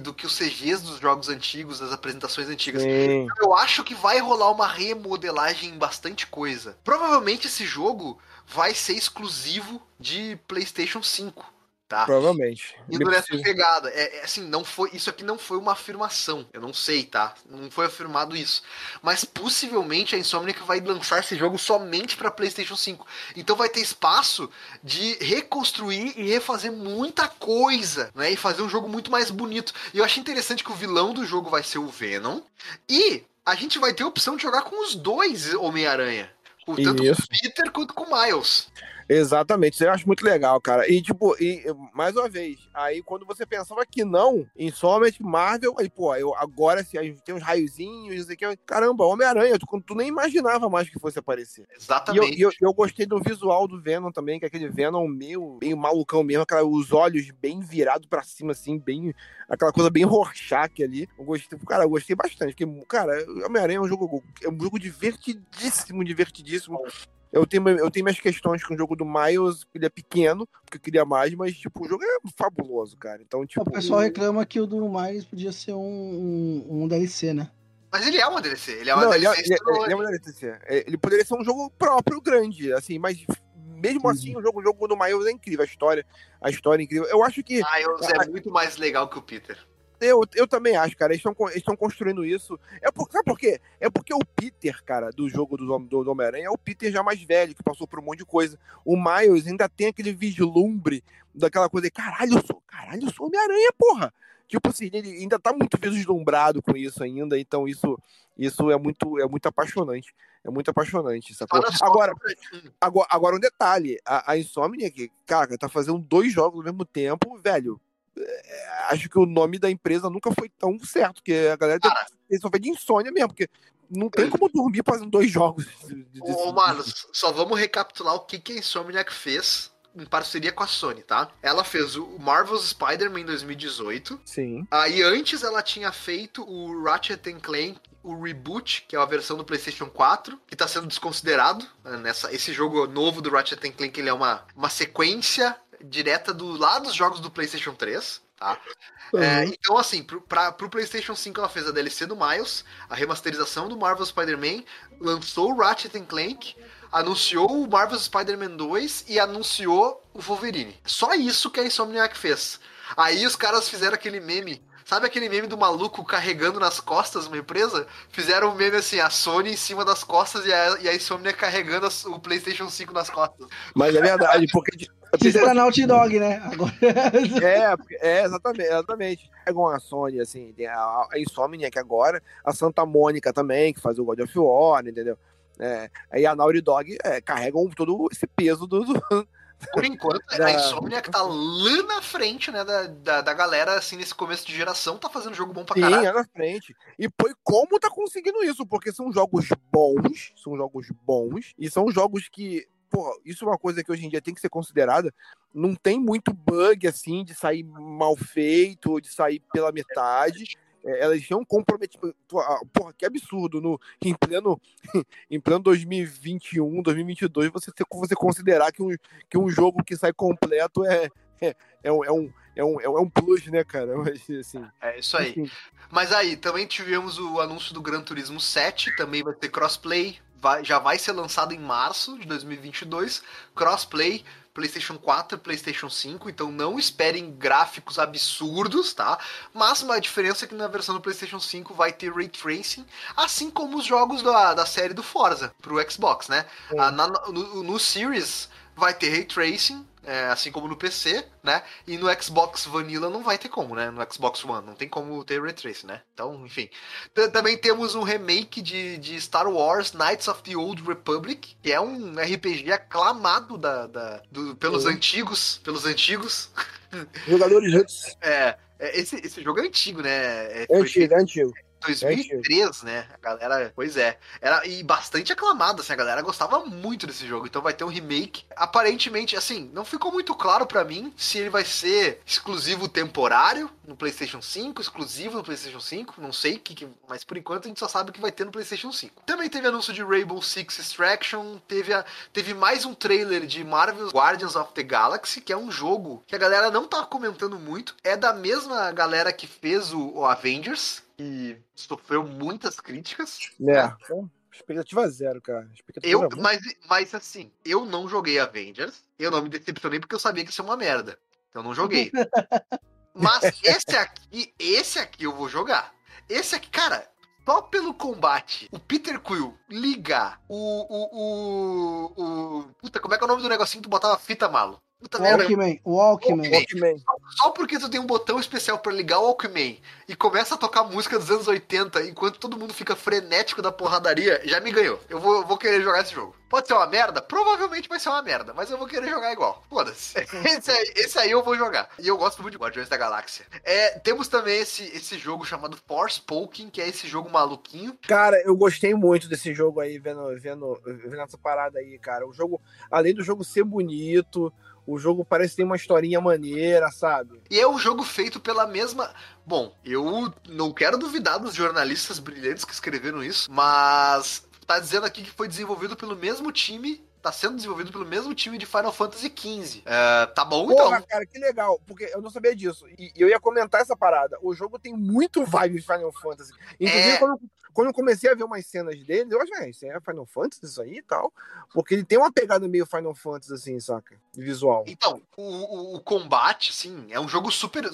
Do que os CGs dos jogos antigos, das apresentações antigas. Sim. Eu acho que vai rolar uma remodelagem em bastante coisa. Provavelmente esse jogo vai ser exclusivo de PlayStation 5. Tá? Provavelmente. E nessa pegada. Assim, isso aqui não foi uma afirmação. Eu não sei, tá? Não foi afirmado isso. Mas possivelmente a Insomniac vai lançar esse jogo somente pra PlayStation 5. Então vai ter espaço de reconstruir e refazer muita coisa, né? E fazer um jogo muito mais bonito. E eu achei interessante que o vilão do jogo vai ser o Venom. E a gente vai ter a opção de jogar com os 2 Homem-Aranha. Tanto isso. Com o Peter quanto com o Miles. Exatamente, isso eu acho muito legal, cara. E tipo, mais uma vez, aí quando você pensava que não, Insomniac, Marvel, aí pô, agora assim, aí tem uns raiozinhos, isso aqui, caramba, Homem-Aranha, tu nem imaginava mais que fosse aparecer. Exatamente. E eu gostei do visual do Venom também, que é aquele Venom meio malucão mesmo, os olhos bem virados pra cima, assim, bem, aquela coisa bem Rorschach ali. Eu gostei bastante, porque, cara, Homem-Aranha é um jogo divertidíssimo. Eu tenho minhas questões com o jogo do Miles, ele é pequeno, porque eu queria mais, mas, tipo, o jogo é fabuloso, cara. Então, tipo... O pessoal reclama que o do Miles podia ser um DLC, né? Mas ele é uma DLC. Ele é uma DLC. Ele poderia ser um jogo próprio, grande, assim, mas... Mesmo assim, o jogo do Miles é incrível, a história é incrível. Eu acho que... Miles é muito mais legal que o Peter. Eu também acho, cara. Eles estão construindo isso. Sabe por quê? É porque o Peter, cara, do jogo do Homem-Aranha, é o Peter já mais velho, que passou por um monte de coisa. O Miles ainda tem aquele vislumbre daquela coisa de caralho, eu sou Homem-Aranha, porra. Tipo assim, ele ainda tá muito vislumbrado com isso ainda, então isso é muito apaixonante. É muito apaixonante, sacou? Agora um detalhe, a Insomniac, cara, tá fazendo 2 jogos ao mesmo tempo, velho. Acho que o nome da empresa nunca foi tão certo, porque a galera só foi de insônia mesmo, porque não tem como dormir fazendo 2 jogos. Ô, Marlos, só vamos recapitular o que a Insomniac fez em parceria com a Sony, tá? Ela fez o Marvel's Spider-Man em 2018. Sim. Aí antes ela tinha feito o Ratchet and Clank, o Reboot, que é a versão do PlayStation 4, que tá sendo desconsiderado. Esse jogo novo do Ratchet and Clank, ele é uma sequência direta lá dos jogos do PlayStation 3, tá? Uhum. Então, assim, pro PlayStation 5 ela fez a DLC do Miles, a remasterização do Marvel's Spider-Man, lançou o Ratchet and Clank, anunciou o Marvel's Spider-Man 2 e anunciou o Wolverine. Só isso que a Insomniac fez. Aí os caras fizeram aquele meme. Sabe aquele meme do maluco carregando nas costas uma empresa? Fizeram um meme assim, a Sony em cima das costas e a Insomniac carregando o PlayStation 5 nas costas. Mas é verdade, porque... Isso era Naughty Dog, né? Agora... exatamente. Pegam a Sony, assim, tem a Insomniac agora, a Santa Mônica também, que faz o God of War, entendeu? Aí a Naughty Dog carregam todo esse peso do... Por enquanto, a Insomniac tá lá na frente, né, da galera, assim, nesse começo de geração, tá fazendo jogo bom pra caralho. Sim, é na frente. E foi como tá conseguindo isso, porque são jogos bons, e são jogos que, pô, isso é uma coisa que hoje em dia tem que ser considerada, não tem muito bug, assim, de sair mal feito, ou de sair pela metade... Elas tinham um comprometimento. Porra, que absurdo. Em pleno 2021, 2022, você considerar que um jogo que sai completo é um plus, né, cara? Mas, assim, é isso aí. Assim. Mas aí, também tivemos o anúncio do Gran Turismo 7, também vai ter crossplay. Já vai ser lançado em março de 2022. Crossplay. PlayStation 4, PlayStation 5, então não esperem gráficos absurdos, tá? Mas uma diferença é que na versão do PlayStation 5 vai ter Ray Tracing, assim como os jogos da série do Forza, pro Xbox, né? É. No Series vai ter Ray Tracing, assim como no PC, né? E no Xbox Vanilla não vai ter como, né? No Xbox One não tem como ter Ray Tracing, né? Então, enfim. Também temos um remake de Star Wars Knights of the Old Republic, que é um RPG aclamado pelos antigos. Jogadores. Esse jogo é antigo, né? É antigo. 2003, né? A galera, pois é. E bastante aclamada, assim, a galera gostava muito desse jogo, então vai ter um remake. Aparentemente, assim, não ficou muito claro pra mim se ele vai ser exclusivo temporário no PlayStation 5, exclusivo no PlayStation 5, não sei, mas por enquanto a gente só sabe que vai ter no PlayStation 5. Também teve anúncio de Rainbow Six Extraction, teve mais um trailer de Marvel's Guardians of the Galaxy, que é um jogo que a galera não tá comentando muito, é da mesma galera que fez o Avengers, que sofreu muitas críticas. Expectativa zero, cara. Mas assim, eu não joguei Avengers, eu não me decepcionei porque eu sabia que ia ser uma merda. Então eu não joguei. Mas esse aqui eu vou jogar. Esse aqui, cara, só pelo combate, o Peter Quill ligar Puta, como é que é o nome do negocinho que tu botava fita, malo? Walkman. Só porque tu tem um botão especial pra ligar o Walkman e começa a tocar música dos anos 80 enquanto todo mundo fica frenético da porradaria, já me ganhou. Eu vou querer jogar esse jogo. Pode ser uma merda? Provavelmente vai ser uma merda, mas eu vou querer jogar igual. Foda-se. Esse aí eu vou jogar. E eu gosto muito de Guardiões da Galáxia. Temos também esse jogo chamado Forspoken, que é esse jogo maluquinho. Cara, eu gostei muito desse jogo aí, vendo essa parada aí, cara. O jogo, além do jogo ser bonito, o jogo parece ter uma historinha maneira, sabe? E é um jogo feito pela mesma... Bom, eu não quero duvidar dos jornalistas brilhantes que escreveram isso, mas tá dizendo aqui que foi desenvolvido pelo mesmo time... Tá sendo desenvolvido pelo mesmo time de Final Fantasy XV. Tá bom, então. Porra, cara, que legal. Porque eu não sabia disso. E eu ia comentar essa parada. O jogo tem muito vibe de Final Fantasy. Inclusive, quando, Quando eu comecei a ver umas cenas dele, eu acho, velho, isso é Final Fantasy isso aí e tal? Porque ele tem uma pegada meio Final Fantasy, assim, saca? Visual. Então, o combate, assim, é um jogo super...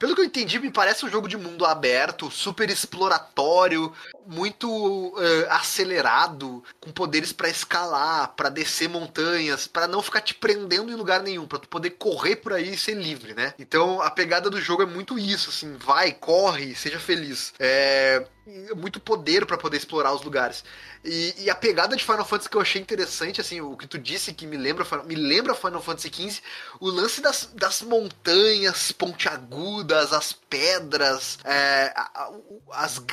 pelo que eu entendi, me parece um jogo de mundo aberto, super exploratório, muito acelerado, com poderes pra escalar, pra descer montanhas, pra não ficar te prendendo em lugar nenhum, pra tu poder correr por aí e ser livre, né? Então, a pegada do jogo é muito isso, assim, vai, corre, seja feliz. É... muito poder pra poder explorar os lugares. E a pegada de Final Fantasy que eu achei interessante, assim, o que tu disse que me lembra Final Fantasy XV, o lance das montanhas pontiagudas, as pedras,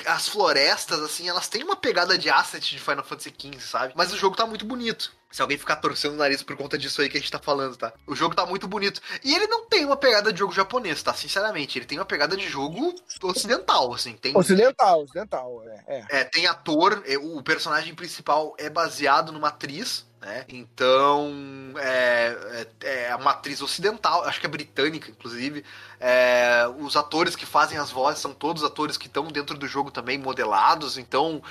as florestas, assim, elas têm uma pegada de asset de Final Fantasy XV, sabe? Mas o jogo tá muito bonito. Se alguém ficar torcendo o nariz por conta disso aí que a gente tá falando, tá? O jogo tá muito bonito. E ele não tem uma pegada de jogo japonês, tá? Sinceramente, ele tem uma pegada de jogo ocidental, assim. Tem... Ocidental, é. Tem ator, o personagem principal é baseado numa atriz... né? Então é uma atriz ocidental, acho que é britânica, inclusive. Os atores que fazem as vozes são todos atores que estão dentro do jogo também, modelados. Então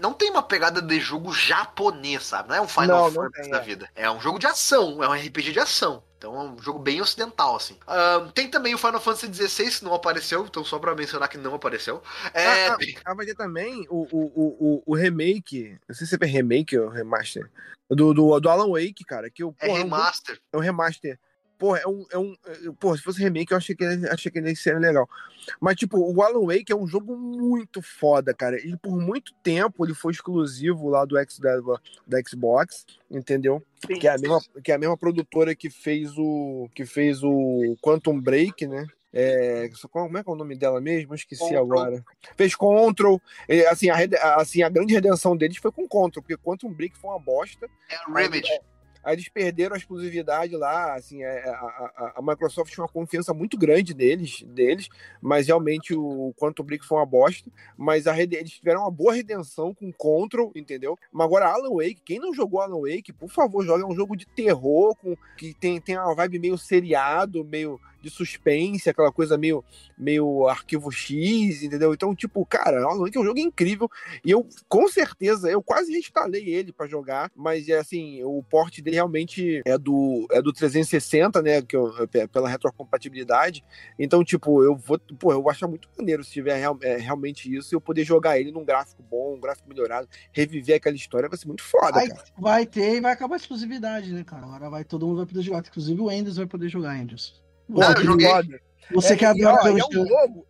não tem uma pegada de jogo japonês, sabe? Não é um Final Fantasy da vida. É um jogo de ação, é um RPG de ação. Então é um jogo bem ocidental, assim. Tem também o Final Fantasy XVI, que não apareceu. Então só pra mencionar que não apareceu. Vai ter também o remake. Não sei se é remake ou remaster do Alan Wake, cara. Remaster. É um remaster. Porra, se fosse remake, eu achei que ele seria legal. Mas, tipo, o Alan Wake é um jogo muito foda, cara. Ele, por muito tempo, ele foi exclusivo lá da Xbox, entendeu? Sim. Que é a mesma produtora que fez o Quantum Break, né? Como é que é o nome dela mesmo? Esqueci Control. Agora. Fez Control. Assim, a grande redenção deles foi com Control, porque Quantum Break foi uma bosta. É a Remedy. Aí eles perderam a exclusividade lá, assim, a Microsoft tinha uma confiança muito grande deles, mas realmente o Quantum Break foi uma bosta, mas eles tiveram uma boa redenção com o Control, entendeu? Mas agora Alan Wake, quem não jogou Alan Wake, por favor, joga. É um jogo de terror, que tem uma vibe meio seriado, meio de suspense, aquela coisa meio Arquivo X, entendeu? Então, tipo, cara, Alan Wake é um jogo incrível, e eu, com certeza, eu quase reinstalei ele pra jogar, mas, assim, o porte dele realmente é do 360, né, pela retrocompatibilidade, então, tipo, eu vou achar muito maneiro se tiver realmente isso, eu poder jogar ele num gráfico bom, um gráfico melhorado, reviver aquela história, vai ser muito foda, cara. Vai ter e vai acabar a exclusividade, né, cara? Agora todo mundo vai poder jogar, inclusive o Enders vai poder jogar Enders. Não, eu joguei. Você quer abrir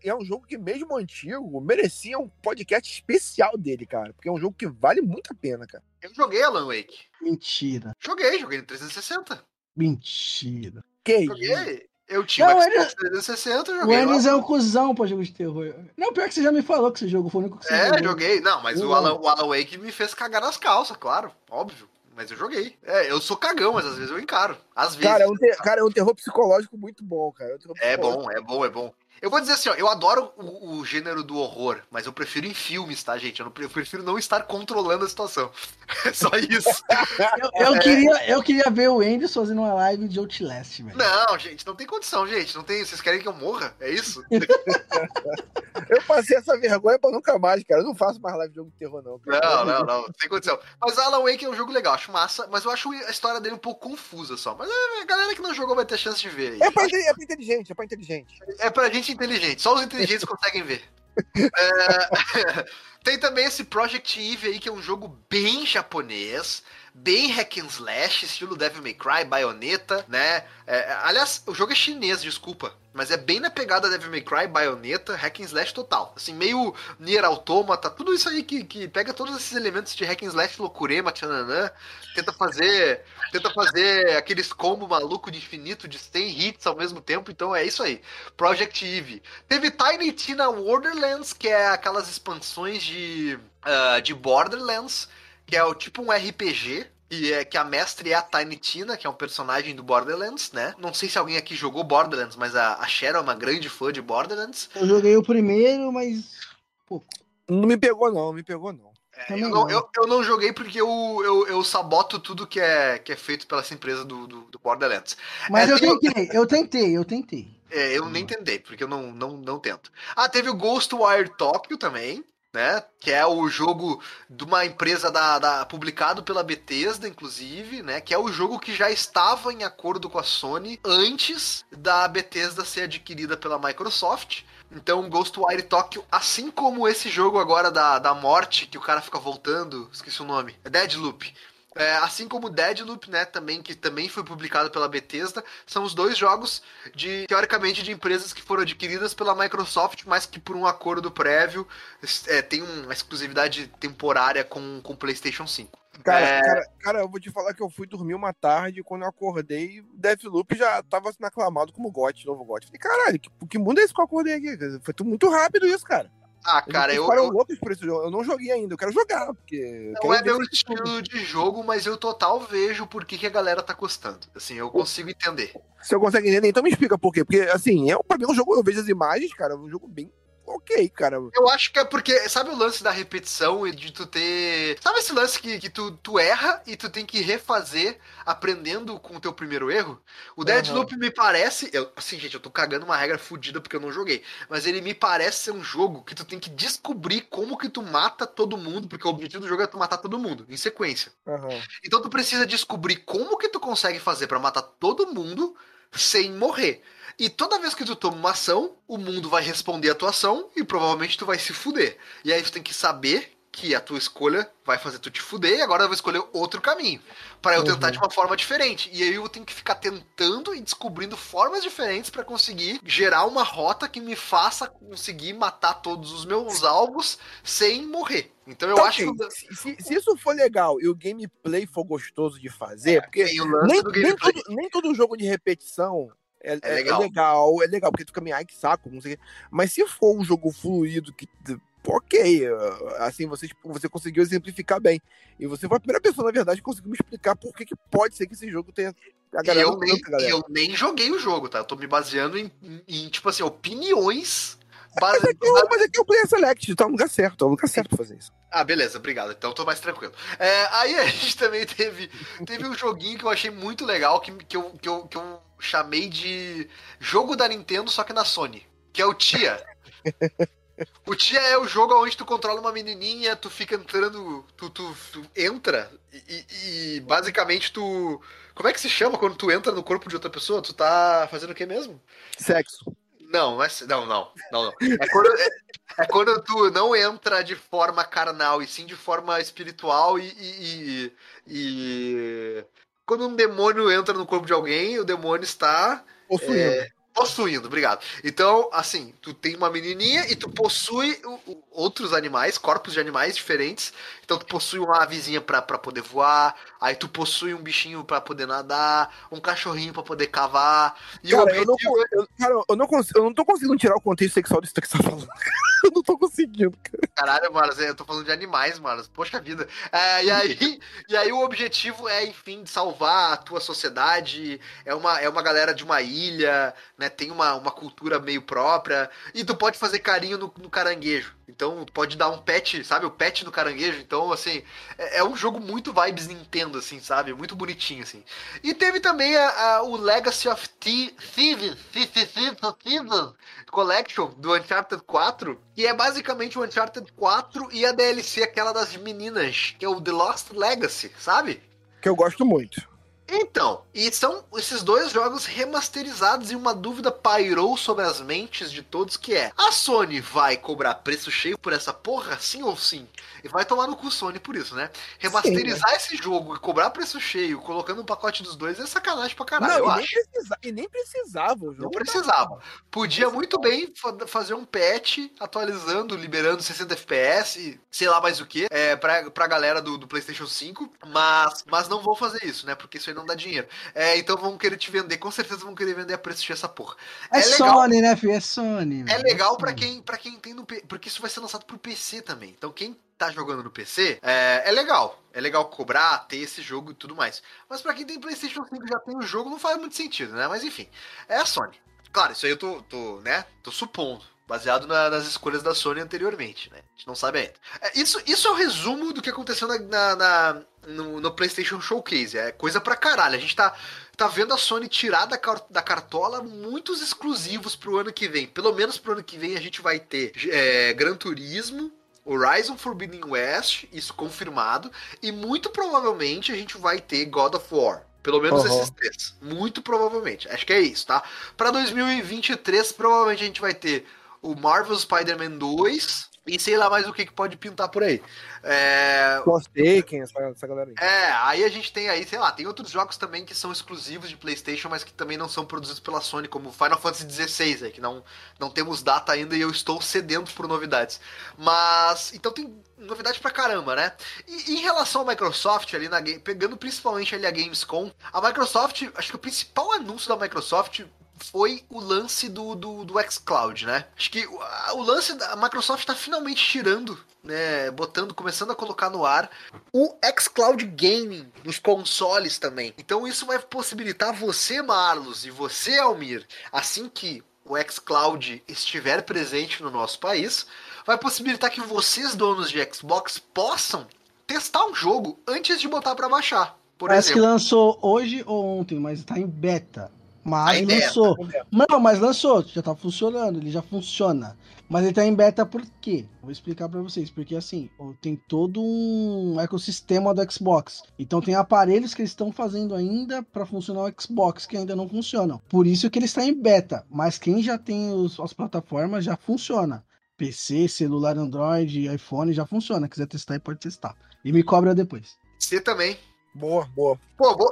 é um jogo que, mesmo antigo, merecia um podcast especial dele, cara. Porque é um jogo que vale muito a pena, cara. Eu joguei Alan Wake. Mentira. Joguei no 360. Mentira. Joguei. Eu tinha o Xbox 360, eu joguei. O Enes é um cuzão pra jogo de terror. Não, pior que você já me falou que esse jogo foi o único que você jogou. Joguei. Não, mas o Alan Wake me fez cagar nas calças, claro. Óbvio. Mas eu joguei. Eu sou cagão, mas às vezes eu encaro. Às vezes. Cara, é um terror psicológico muito bom, cara. É bom. Eu vou dizer assim, ó, eu adoro o gênero do horror, mas eu prefiro em filmes, tá, gente? Eu prefiro não estar controlando a situação. É só isso. eu queria ver o Andy fazendo uma live de Outlast, velho. Não, gente, não tem condição, gente. Não tem. Vocês querem que eu morra? É isso? Eu passei essa vergonha pra nunca mais, cara. Eu não faço mais live de jogo de terror, não. Cara. Não. Não tem condição. Mas Alan Wake é um jogo legal, acho massa, mas eu acho a história dele um pouco confusa só. Mas a galera que não jogou vai ter chance de ver aí. É pra inteligente. É pra gente inteligente, só os inteligentes conseguem ver. Tem também esse Project Eve aí, que é um jogo bem japonês, bem hack and slash, estilo Devil May Cry, Bayonetta, né? Aliás, o jogo é chinês, desculpa, mas é bem na pegada Devil May Cry, Bayonetta, hack and slash total. Assim, meio Nier Automata, tudo isso aí que pega todos esses elementos de hack and slash, loucurema, tchananã, tenta fazer aqueles combos maluco de infinito, de 100 hits ao mesmo tempo, então é isso aí. Project Eve. Teve Tiny Tina Borderlands, que é aquelas expansões de Borderlands, que é o tipo um RPG, e é que a mestre é a Tiny Tina, que é um personagem do Borderlands, né? Não sei se alguém aqui jogou Borderlands, mas a Cheryl é uma grande fã de Borderlands. Eu joguei o primeiro, mas pouco. Não me pegou não. Eu não joguei porque eu saboto tudo que é feito pela essa empresa do Borderlands. Mas eu tentei. Eu nem tentei, porque eu não tento. Ah, teve o Ghostwire Tokyo também. né? Que é o jogo de uma empresa publicado pela Bethesda, inclusive, né? Que é o jogo que já estava em acordo com a Sony antes da Bethesda ser adquirida pela Microsoft. Então, Ghostwire Tokyo, assim como esse jogo agora da morte, que o cara fica voltando, esqueci o nome, é Deathloop. É, assim como Deathloop, né, também, que também foi publicado pela Bethesda, são os dois jogos, teoricamente, de empresas que foram adquiridas pela Microsoft, mas que por um acordo prévio tem uma exclusividade temporária com o PlayStation 5. Cara, eu vou te falar que eu fui dormir uma tarde, quando eu acordei, Deathloop já tava sendo aclamado como GOT, novo GOT. Falei, caralho, que mundo é esse que eu acordei aqui? Foi muito rápido isso, cara. Ah, cara, eu não joguei ainda, eu quero jogar, porque... Não é meu estilo de jogo, mas eu total vejo por que a galera tá gostando. Assim, eu consigo entender. Se eu consegue entender, então me explica por quê. Porque, assim, pra mim é um jogo, eu vejo as imagens, cara, é um jogo bem... Ok, cara. Eu acho que é porque, sabe o lance da repetição e de tu ter... Sabe esse lance que tu erra e tu tem que refazer aprendendo com o teu primeiro erro? O Deathloop me parece... Assim, gente, eu tô cagando uma regra fodida porque eu não joguei. Mas ele me parece ser um jogo que tu tem que descobrir como que tu mata todo mundo, porque o objetivo do jogo é tu matar todo mundo, em sequência. Uhum. Então tu precisa descobrir como que tu consegue fazer pra matar todo mundo sem morrer. E toda vez que tu toma uma ação, o mundo vai responder a tua ação e provavelmente tu vai se fuder. E aí tu tem que saber que a tua escolha vai fazer tu te fuder e agora eu vou escolher outro caminho. Pra eu tentar de uma forma diferente. E aí eu tenho que ficar tentando e descobrindo formas diferentes pra conseguir gerar uma rota que me faça conseguir matar todos os meus alvos sem morrer. Então eu acho que... Se isso for legal e o gameplay for gostoso de fazer... porque nem todo jogo de repetição... É legal, porque tu caminhar, que saco, não sei o quê. Mas se for um jogo fluido, que ok, assim, você conseguiu exemplificar bem. E você foi a primeira pessoa, na verdade, que conseguiu me explicar por que pode ser que esse jogo tenha... Eu nem joguei o jogo, tá? Eu tô me baseando em tipo assim, opiniões... Mas aqui é o Player Select, tá no lugar certo, pra fazer isso. Ah, beleza, obrigado, então tô mais tranquilo. Aí a gente também teve um joguinho que eu achei muito legal, que eu chamei de jogo da Nintendo, só que na Sony, que é o TIA. O TIA é o jogo onde tu controla uma menininha, tu fica entrando, tu entra e basicamente tu... Como é que se chama quando tu entra no corpo de outra pessoa? Tu tá fazendo o que mesmo? Sexo. Não. É quando tu não entra de forma carnal, e sim de forma espiritual e quando um demônio entra no corpo de alguém, o demônio está... Possuindo, obrigado. Então, assim, tu tem uma menininha e tu possui outros animais, corpos de animais diferentes. Então tu possui uma avezinha pra poder voar, aí tu possui um bichinho pra poder nadar, um cachorrinho pra poder cavar. E cara, eu não tô conseguindo tirar o contexto sexual disso que você tá falando. Eu não tô conseguindo, cara. Caralho, Marlos, eu tô falando de animais, Marlos. Poxa vida. E aí o objetivo é, enfim, salvar a tua sociedade. É uma galera de uma ilha, né? Tem uma cultura meio própria. E tu pode fazer carinho no caranguejo. Então, pode dar um pet, sabe? O pet no caranguejo. Então, assim, é um jogo muito vibes Nintendo, assim, sabe? Muito bonitinho, assim. E teve também o Legacy of Thieves Collection do Uncharted 4, que é basicamente o Uncharted 4 e a DLC, aquela das meninas, que é o The Lost Legacy, sabe? Que eu gosto muito. Então, e são esses dois jogos remasterizados e uma dúvida pairou sobre as mentes de todos que é: a Sony vai cobrar preço cheio por essa porra, sim ou sim? E vai tomar no cu Sony por isso, né? Remasterizar esse jogo e cobrar preço cheio, colocando um pacote dos dois, é sacanagem pra caralho, eu acho. Nem precisava o jogo. Não precisava. Podia muito bem fazer um patch, atualizando, liberando 60 FPS, sei lá mais o que, pra galera do PlayStation 5, mas não vou fazer isso, né? Porque isso aí não dá dinheiro. Então vão querer te vender, com certeza vão querer vender a preço cheio essa porra. É legal. Sony, né, filho? É Sony. É legal Sony. Pra quem tem no PC, porque isso vai ser lançado pro PC também. Então quem tá jogando no PC, é legal. É legal cobrar, ter esse jogo e tudo mais. Mas pra quem tem PlayStation 5 já tem o jogo, não faz muito sentido, né? Mas enfim, é a Sony. Claro, isso aí eu tô supondo, baseado nas escolhas da Sony anteriormente, né? A gente não sabe ainda. Isso é o resumo do que aconteceu no PlayStation Showcase. É coisa pra caralho. A gente tá vendo a Sony tirar da cartola muitos exclusivos pro ano que vem. Pelo menos pro ano que vem a gente vai ter Gran Turismo, Horizon Forbidden West, isso confirmado, e muito provavelmente a gente vai ter God of War. Pelo menos esses três. Muito provavelmente. Acho que é isso, tá? Pra 2023, provavelmente a gente vai ter o Marvel's Spider-Man 2 e sei lá mais o que pode pintar por aí. Essa galera aí. Aí a gente tem aí, sei lá, tem outros jogos também que são exclusivos de PlayStation, mas que também não são produzidos pela Sony, como Final Fantasy XVI, aí, que não temos data ainda e eu estou sedento por novidades. Mas, então tem... novidade pra caramba, né? E em relação à Microsoft, ali na pegando principalmente ali a Gamescom, a Microsoft, acho que o principal anúncio da Microsoft foi o lance do xCloud, né? Acho que o lance da Microsoft tá finalmente tirando, né? Começando a colocar no ar o xCloud Gaming nos consoles também. Então isso vai possibilitar você, Marlos, e você, Almir, assim que o xCloud estiver presente no nosso país, vai possibilitar que vocês, donos de Xbox, possam testar um jogo antes de botar para baixar, por exemplo. Parece que lançou hoje ou ontem, mas tá em beta. Mas lançou. Não, mas lançou, já tá funcionando, ele já funciona. Mas ele tá em beta por quê? Vou explicar pra vocês, porque assim, tem todo um ecossistema do Xbox. Então tem aparelhos que eles estão fazendo ainda pra funcionar o Xbox, que ainda não funcionam. Por isso que ele está em beta, mas quem já tem as plataformas já funciona. PC, celular, Android, iPhone, já funciona. Quiser testar, pode testar. E me cobra depois. Você também. Boa. Pô,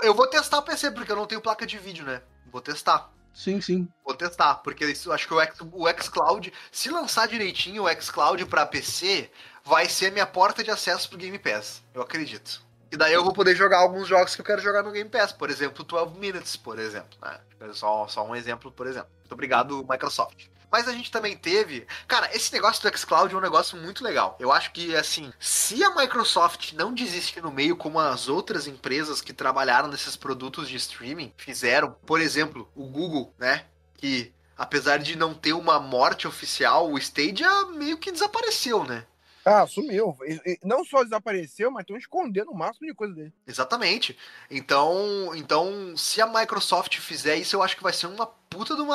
eu vou testar o PC, porque eu não tenho placa de vídeo, né? Vou testar. Sim. Vou testar, porque isso, acho que o xCloud, se lançar direitinho o xCloud pra PC, vai ser a minha porta de acesso pro Game Pass, eu acredito. E daí eu vou poder jogar alguns jogos que eu quero jogar no Game Pass, por exemplo, 12 Minutes, por exemplo. Né? Só um exemplo, por exemplo. Muito obrigado, Microsoft. Mas a gente também teve... Cara, esse negócio do xCloud é um negócio muito legal. Eu acho que, assim, se a Microsoft não desiste no meio como as outras empresas que trabalharam nesses produtos de streaming fizeram, por exemplo, o Google, né? Que, apesar de não ter uma morte oficial, o Stadia meio que desapareceu, né? Sumiu. Não só desapareceu, mas estão escondendo o máximo de coisa dele. Exatamente. Então, se a Microsoft fizer isso, eu acho que vai ser uma puta de um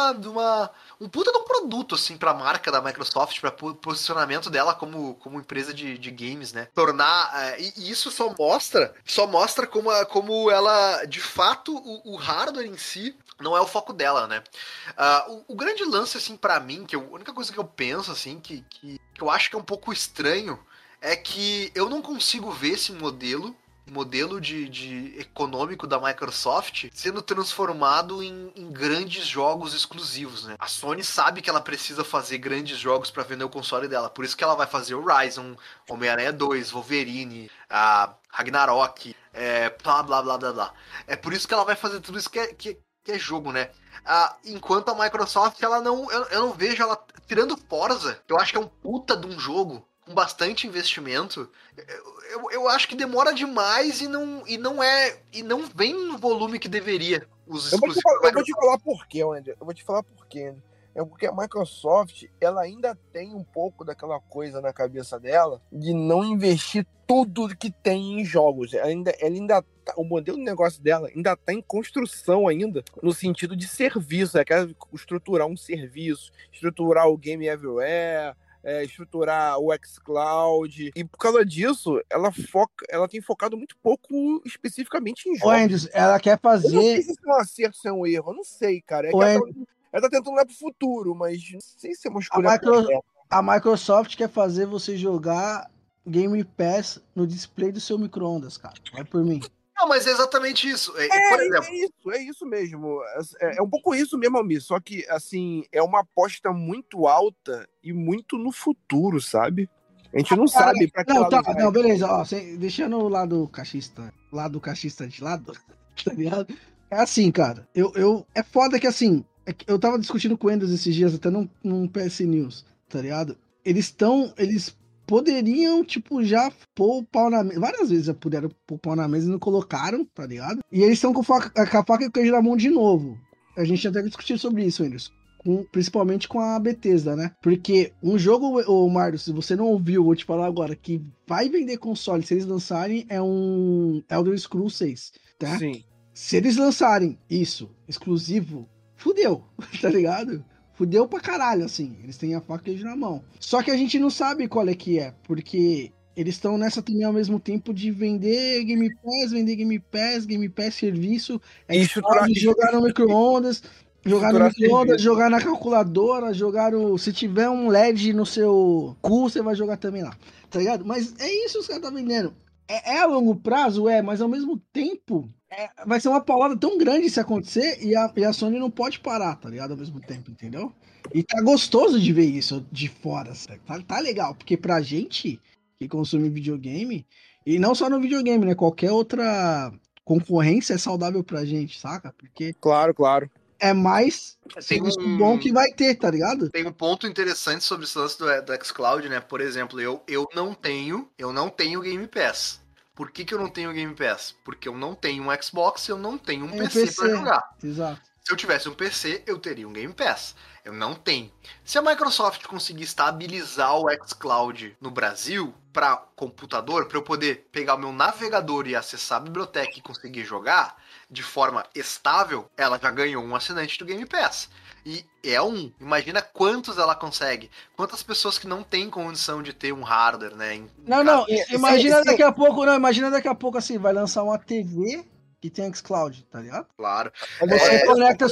produto, assim, pra marca da Microsoft, pra posicionamento dela como empresa de games, né? E isso só mostra como ela, de fato, o hardware em si não é o foco dela, né? O grande lance, assim, pra mim, que a única coisa que eu penso, assim, que eu acho que é um pouco estranho, é que eu não consigo ver esse modelo de econômico da Microsoft sendo transformado em grandes jogos exclusivos, né? A Sony sabe que ela precisa fazer grandes jogos para vender o console dela, por isso que ela vai fazer Horizon, Homem-Aranha 2, Wolverine, Ragnarok, blá blá blá blá blá. É por isso que ela vai fazer tudo isso que é jogo, né? Enquanto a Microsoft, ela não... Eu não vejo ela... Tirando Forza, eu acho que é um puta de um jogo, com bastante investimento, eu acho que demora demais e não vem no volume que deveria. Eu vou te falar por quê, André. É porque a Microsoft, ela ainda tem um pouco daquela coisa na cabeça dela de não investir tudo que tem em jogos. Ela ainda tá, o modelo de negócio dela ainda está em construção ainda, no sentido de serviço. Ela quer estruturar um serviço, estruturar o Game Everywhere, estruturar o xCloud, e por causa disso, ela tem focado muito pouco especificamente em jogos. Anderson, ela quer fazer... Eu não sei se é um acerto ou se é um erro, eu não sei, cara. Ela tá tentando olhar pro futuro, mas não sei se é uma escolha. A Microsoft quer fazer você jogar Game Pass no display do seu micro-ondas, cara. Vai por mim. Não, mas é exatamente isso. É isso mesmo. É um pouco isso mesmo, Almir. Só que, assim, é uma aposta muito alta e muito no futuro, sabe? A gente não sabe pra que lado vai. Não, beleza. Ó, deixando o lado caixista de lado, tá ligado? É assim, cara. É foda que, assim... Eu tava discutindo com o Enders esses dias, até num PS News, tá ligado? Eles poderiam, tipo, já pôr o pau na mesa. Várias vezes já puderam pôr o pau na mesa e não colocaram, tá ligado? E eles estão com a faca e o queijo na mão de novo. A gente até discutiu sobre isso, Enders. Principalmente com a Bethesda, né? Porque um jogo, Mário, se você não ouviu, vou te falar agora, que vai vender console se eles lançarem, é um Elder Scrolls 6, tá? Sim. Se eles lançarem isso, exclusivo... Fudeu, tá ligado? fudeu pra caralho, assim. Eles têm a faca e o queijo na mão. Só que a gente não sabe qual é que é, porque eles estão nessa também ao mesmo tempo de vender Game Pass, serviço, jogar no micro-ondas... Jogar no micro-ondas, jogar na calculadora, jogar no... Se tiver um LED no seu cu, você vai jogar também lá, tá ligado? Mas é isso que os caras estão vendendo. É a longo prazo, mas ao mesmo tempo, vai ser uma paulada tão grande se acontecer e a Sony não pode parar, tá ligado? Ao mesmo tempo, entendeu? E tá gostoso de ver isso de fora, tá legal, porque pra gente que consome videogame, e não só no videogame, né? Qualquer outra concorrência é saudável pra gente, saca? Porque... Claro. É mais serviço bom que vai ter, tá ligado? Tem um ponto interessante sobre esse lance do xCloud, né? Por exemplo, eu não tenho Game Pass. Por que eu não tenho Game Pass? Porque eu não tenho um Xbox e eu não tenho um PC pra jogar. Exato. Se eu tivesse um PC, eu teria um Game Pass. Eu não tenho. Se a Microsoft conseguir estabilizar o xCloud no Brasil pra computador, pra eu poder pegar o meu navegador e acessar a biblioteca e conseguir jogar... de forma estável, ela já ganhou um assinante do Game Pass. E imagina quantos ela consegue. Quantas pessoas que não têm condição de ter um hardware, né? Imagina daqui a pouco assim, vai lançar uma TV que tem xCloud, tá ligado? Claro. Aí você conecta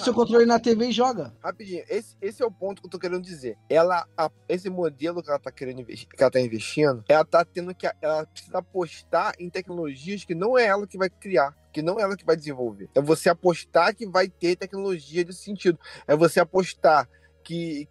seu controle na TV e joga. Rapidinho, esse é o ponto que eu tô querendo dizer. Esse modelo que ela tá querendo investir, que ela tá investindo, ela precisa apostar em tecnologias que não é ela que vai criar, que não é ela que vai desenvolver. É você apostar que vai ter tecnologia desse sentido. É você apostar que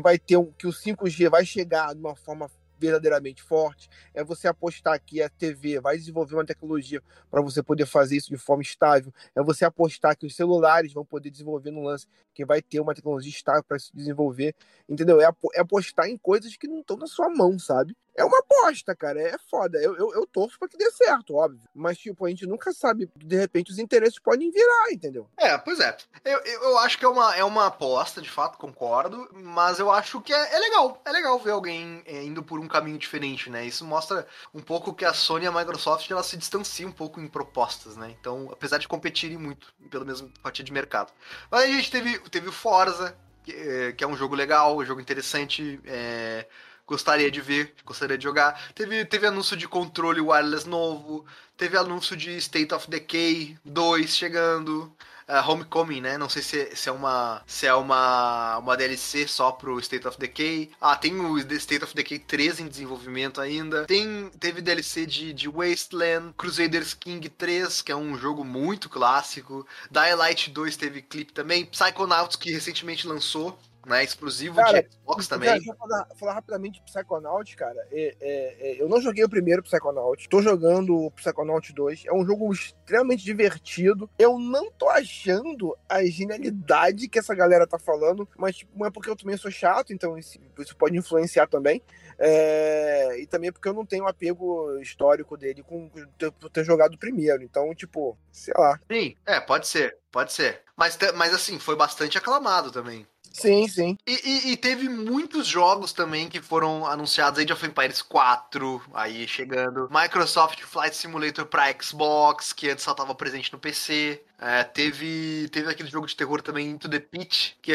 vai ter que o 5G vai chegar de uma forma verdadeiramente forte, é você apostar que a TV vai desenvolver uma tecnologia para você poder fazer isso de forma estável, é você apostar que os celulares vão poder desenvolver um lance que vai ter uma tecnologia estável para se desenvolver, entendeu? É apostar em coisas que não estão na sua mão, sabe? É uma aposta, cara, é foda. Eu torço pra que dê certo, óbvio. Mas, tipo, a gente nunca sabe, de repente, os interesses podem virar, entendeu? Pois é. Eu acho que é uma aposta, de fato, concordo, mas eu acho que é legal ver alguém indo por um caminho diferente, né? Isso mostra um pouco que a Sony e a Microsoft, elas se distanciam um pouco em propostas, né? Então, apesar de competirem muito, pelo mesmo fatia de mercado. Mas a gente teve o Forza, que é um jogo legal, um jogo interessante, gostaria de ver, gostaria de jogar. Teve anúncio de controle wireless novo, teve anúncio de State of Decay 2 chegando, Homecoming, né? Não sei se é uma DLC só pro State of Decay. Tem o State of Decay 3 em desenvolvimento ainda. Teve DLC de Wasteland, Crusader King 3, que é um jogo muito clássico. Dying Light 2 teve clipe também. Psychonauts, que recentemente lançou, né, exclusivo, cara, de Xbox também. Deixa eu falar rapidamente de Psychonauts, cara. Eu não joguei o primeiro Psychonauts. Tô jogando o Psychonauts 2. É um jogo extremamente divertido. Eu não tô achando a genialidade que essa galera tá falando, mas tipo, não é porque eu também sou chato, então isso pode influenciar também. E também porque eu não tenho apego histórico dele por ter jogado o primeiro. Então, tipo, sei lá. Sim, pode ser. Mas assim, foi bastante aclamado também. Sim. E teve muitos jogos também que foram anunciados. Age of Empires 4, aí chegando. Microsoft Flight Simulator pra Xbox, que antes só estava presente no PC. Teve aquele jogo de terror também, Into the Pit, que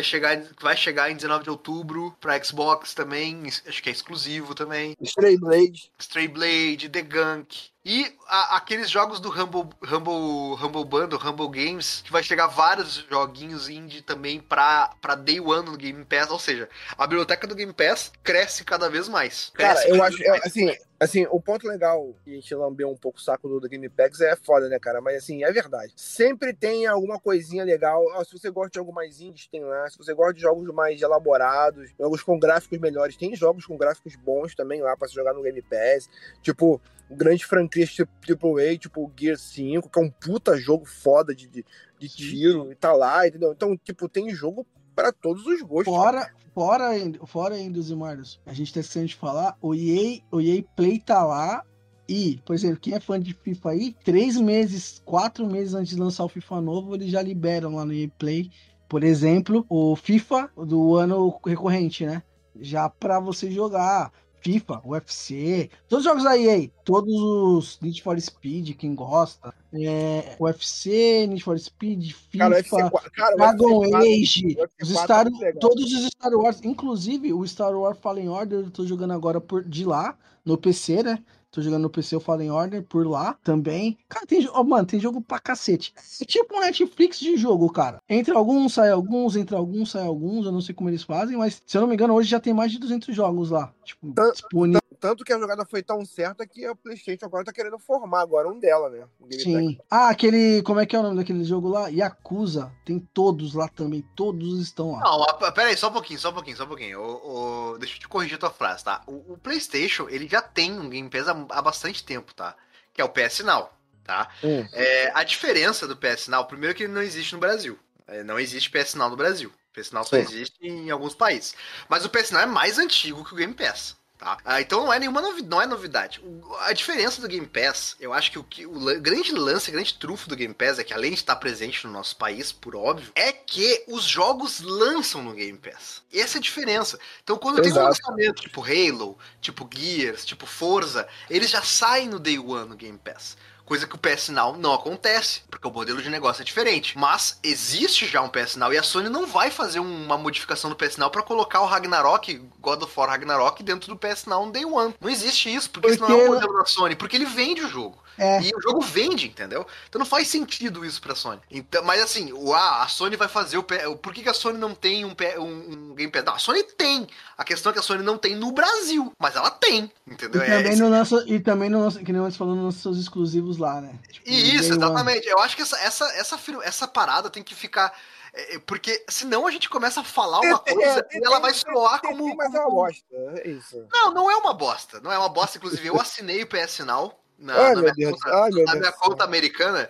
vai chegar em 19 de outubro pra Xbox também. Acho que é exclusivo também. Stray Blade, The Gunk. E aqueles jogos do Humble Bundle, Humble Games, que vai chegar vários joguinhos indie também pra Day One no Game Pass. Ou seja, a biblioteca do Game Pass cresce cada vez mais. Assim, o ponto legal que a gente lambeu um pouco o saco do Game Pass é foda, né, cara? Mas, assim, é verdade. Sempre tem alguma coisinha legal. Se você gosta de algo mais indie, tem lá. Se você gosta de jogos mais elaborados, jogos com gráficos melhores, tem jogos com gráficos bons também lá pra se jogar no Game Pass. Tipo, grandes franquias tipo AAA, tipo Gear 5, que é um puta jogo foda de tiro e tá lá, entendeu? Então, tipo, tem jogo para todos os gostos. Fora Endos e Marlos, a gente tá esquecendo de falar, o EA Play tá lá e, por exemplo, quem é fã de FIFA aí, 4 meses antes de lançar o FIFA novo, eles já liberam lá no EA Play, por exemplo, o FIFA do ano recorrente, né? Já para você jogar. FIFA, UFC, todos os jogos da EA, todos os Need for Speed, quem gosta, UFC, Need for Speed, FIFA, Dragon Age, todos os Star Wars, inclusive o Star Wars Fallen Order, eu tô jogando agora de lá, no PC, né? Tô jogando no PC, o Fallen Order, por lá também. Cara, tem jogo pra cacete. É tipo um Netflix de jogo, cara. Entra alguns, sai alguns, entra alguns, sai alguns. Eu não sei como eles fazem, mas se eu não me engano, hoje já tem mais de 200 jogos lá. Tipo, disponível. Tanto que a jogada foi tão certa que a PlayStation agora tá querendo formar agora um dela, né? Sim. Ah, aquele... Como é que é o nome daquele jogo lá? Yakuza. Tem todos lá também. Todos estão lá. Não, peraí, só um pouquinho. Deixa eu te corrigir a tua frase, tá? O PlayStation, ele já tem um Game Pass há bastante tempo, tá? Que é o PS Now, tá? A diferença do PS Now, primeiro que ele não existe no Brasil. Não existe PS Now no Brasil. PS Now só existe em alguns países. Mas o PS Now é mais antigo que o Game Pass. Tá? Então não é nenhuma novidade. A diferença do Game Pass, eu acho que o grande lance, o grande trunfo do Game Pass é que, além de estar presente no nosso país, por óbvio, é que os jogos lançam no Game Pass. Essa é a diferença. Então quando tem um lançamento tipo Halo, tipo Gears, tipo Forza, eles já saem no Day One no Game Pass. Coisa que o PS Now não acontece, porque o modelo de negócio é diferente. Mas existe já um PS Now, e a Sony não vai fazer uma modificação do PS Now pra colocar o Ragnarok, God of War Ragnarok, dentro do PS Now no Day One. Não existe isso, porque isso não é um modelo da Sony, porque ele vende o jogo. E o jogo vende, entendeu? Então não faz sentido isso pra Sony. Então, mas assim, a Sony vai fazer o... Por que a Sony não tem um Game Pass? Não, a Sony tem. A questão é que a Sony não tem no Brasil, mas ela tem, entendeu? E também no nosso, que nem nós falamos, nos seus exclusivos lá, né? Tipo, isso, exatamente. Eu acho que essa parada tem que ficar... Porque senão a gente começa a falar uma coisa e ela vai soar como... Mas é uma bosta, é isso. Não é uma bosta. Não é uma bosta, inclusive. Eu assinei o PS Now na minha conta americana,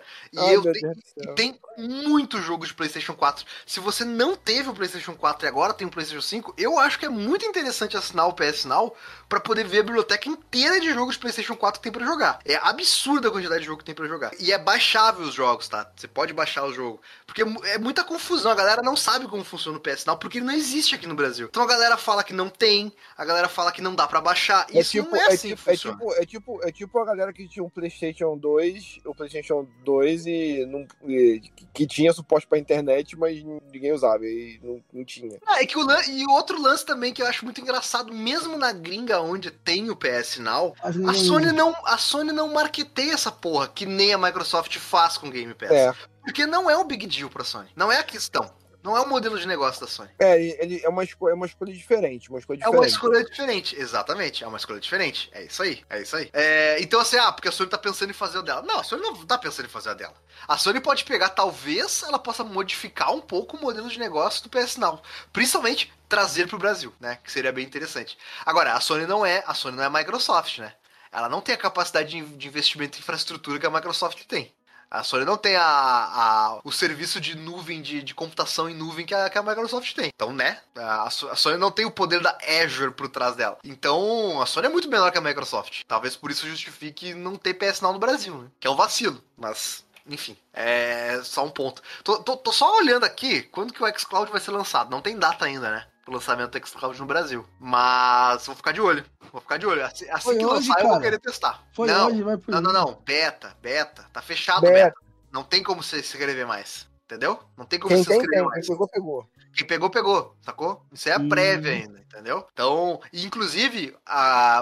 tem muito jogo de PlayStation 4. Se você não teve o PlayStation 4 e agora tem o PlayStation 5, eu acho que é muito interessante assinar o PS Now pra poder ver a biblioteca inteira de jogos de PlayStation 4 que tem pra jogar. É absurda a quantidade de jogo que tem pra jogar. E é baixável os jogos, tá? Você pode baixar o jogo. Porque é muita confusão, a galera não sabe como funciona o PS Now, porque ele não existe aqui no Brasil. Então a galera fala que não tem, a galera fala que não dá pra baixar, isso não é assim que funciona. É tipo a galera que tinha um PlayStation 2 que tinha suporte pra internet, mas ninguém usava e não tinha. E outro lance também que eu acho muito engraçado, mesmo na gringa onde tem o PS Now, a Sony não marketeia essa porra, que nem a Microsoft faz com o Game Pass. Porque não é um big deal pra Sony, não é a questão. Não é o modelo de negócio da Sony. É uma escolha diferente, exatamente. É uma escolha diferente. É isso aí. Então, assim, porque a Sony tá pensando em fazer o dela. Não, a Sony não tá pensando em fazer a dela. A Sony pode pegar, talvez, ela possa modificar um pouco o modelo de negócio do PS Now. Principalmente, trazer pro Brasil, né? Que seria bem interessante. Agora, a Sony não é a Microsoft, né? Ela não tem a capacidade de investimento em infraestrutura que a Microsoft tem. A Sony não tem o serviço de nuvem, de computação em nuvem que a Microsoft tem. Então, né? A Sony não tem o poder da Azure por trás dela. Então, a Sony é muito menor que a Microsoft. Talvez por isso justifique não ter PS Now no Brasil, né? Que é um vacilo. Mas, enfim, é só um ponto. Tô só olhando aqui quando que o xCloud vai ser lançado. Não tem data ainda, né? O lançamento do xCloud no Brasil. Mas vou ficar de olho. Assim que lançar, eu vou querer testar. Não. Beta. Tá fechado o beta. Não tem como você se inscrever mais. Entendeu? Não tem como você se inscrever mais. Quem pegou, sacou? Isso é a prévia ainda, entendeu? Então, inclusive,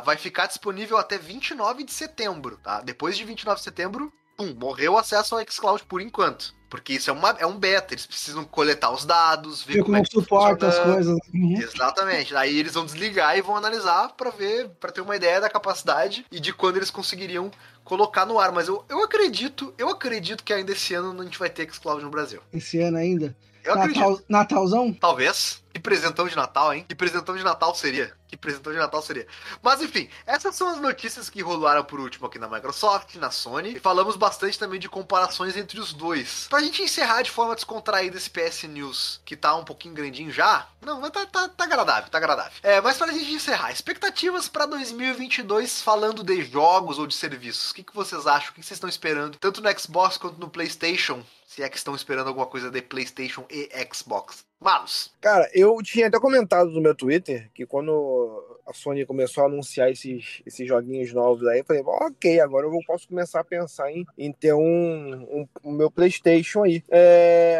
vai ficar disponível até 29 de setembro, tá? Depois de 29 de setembro, morreu o acesso ao xCloud por enquanto. Porque isso é um beta, eles precisam coletar os dados, ver como é que suporta as coisas. Exatamente. Aí eles vão desligar e vão analisar pra ver, pra ter uma ideia da capacidade e de quando eles conseguiriam colocar no ar. Mas eu acredito que ainda esse ano a gente vai ter xCloud no Brasil. Esse ano ainda? Natalzão? Talvez. Que presentão de Natal, hein? Que presentão de Natal seria. Mas enfim, essas são as notícias que rolaram por último aqui na Microsoft, na Sony. E falamos bastante também de comparações entre os dois. Pra gente encerrar de forma descontraída esse PS News, que tá um pouquinho grandinho já. Não, mas tá agradável. Mas pra gente encerrar, expectativas pra 2022 falando de jogos ou de serviços. O que vocês acham? O que vocês estão esperando? Tanto no Xbox quanto no PlayStation. Se é que estão esperando alguma coisa de PlayStation e Xbox. Marlos. Cara, eu tinha até comentado no meu Twitter que quando a Sony começou a anunciar esses joguinhos novos aí, eu falei, ok, agora eu posso começar a pensar em ter um meu PlayStation aí.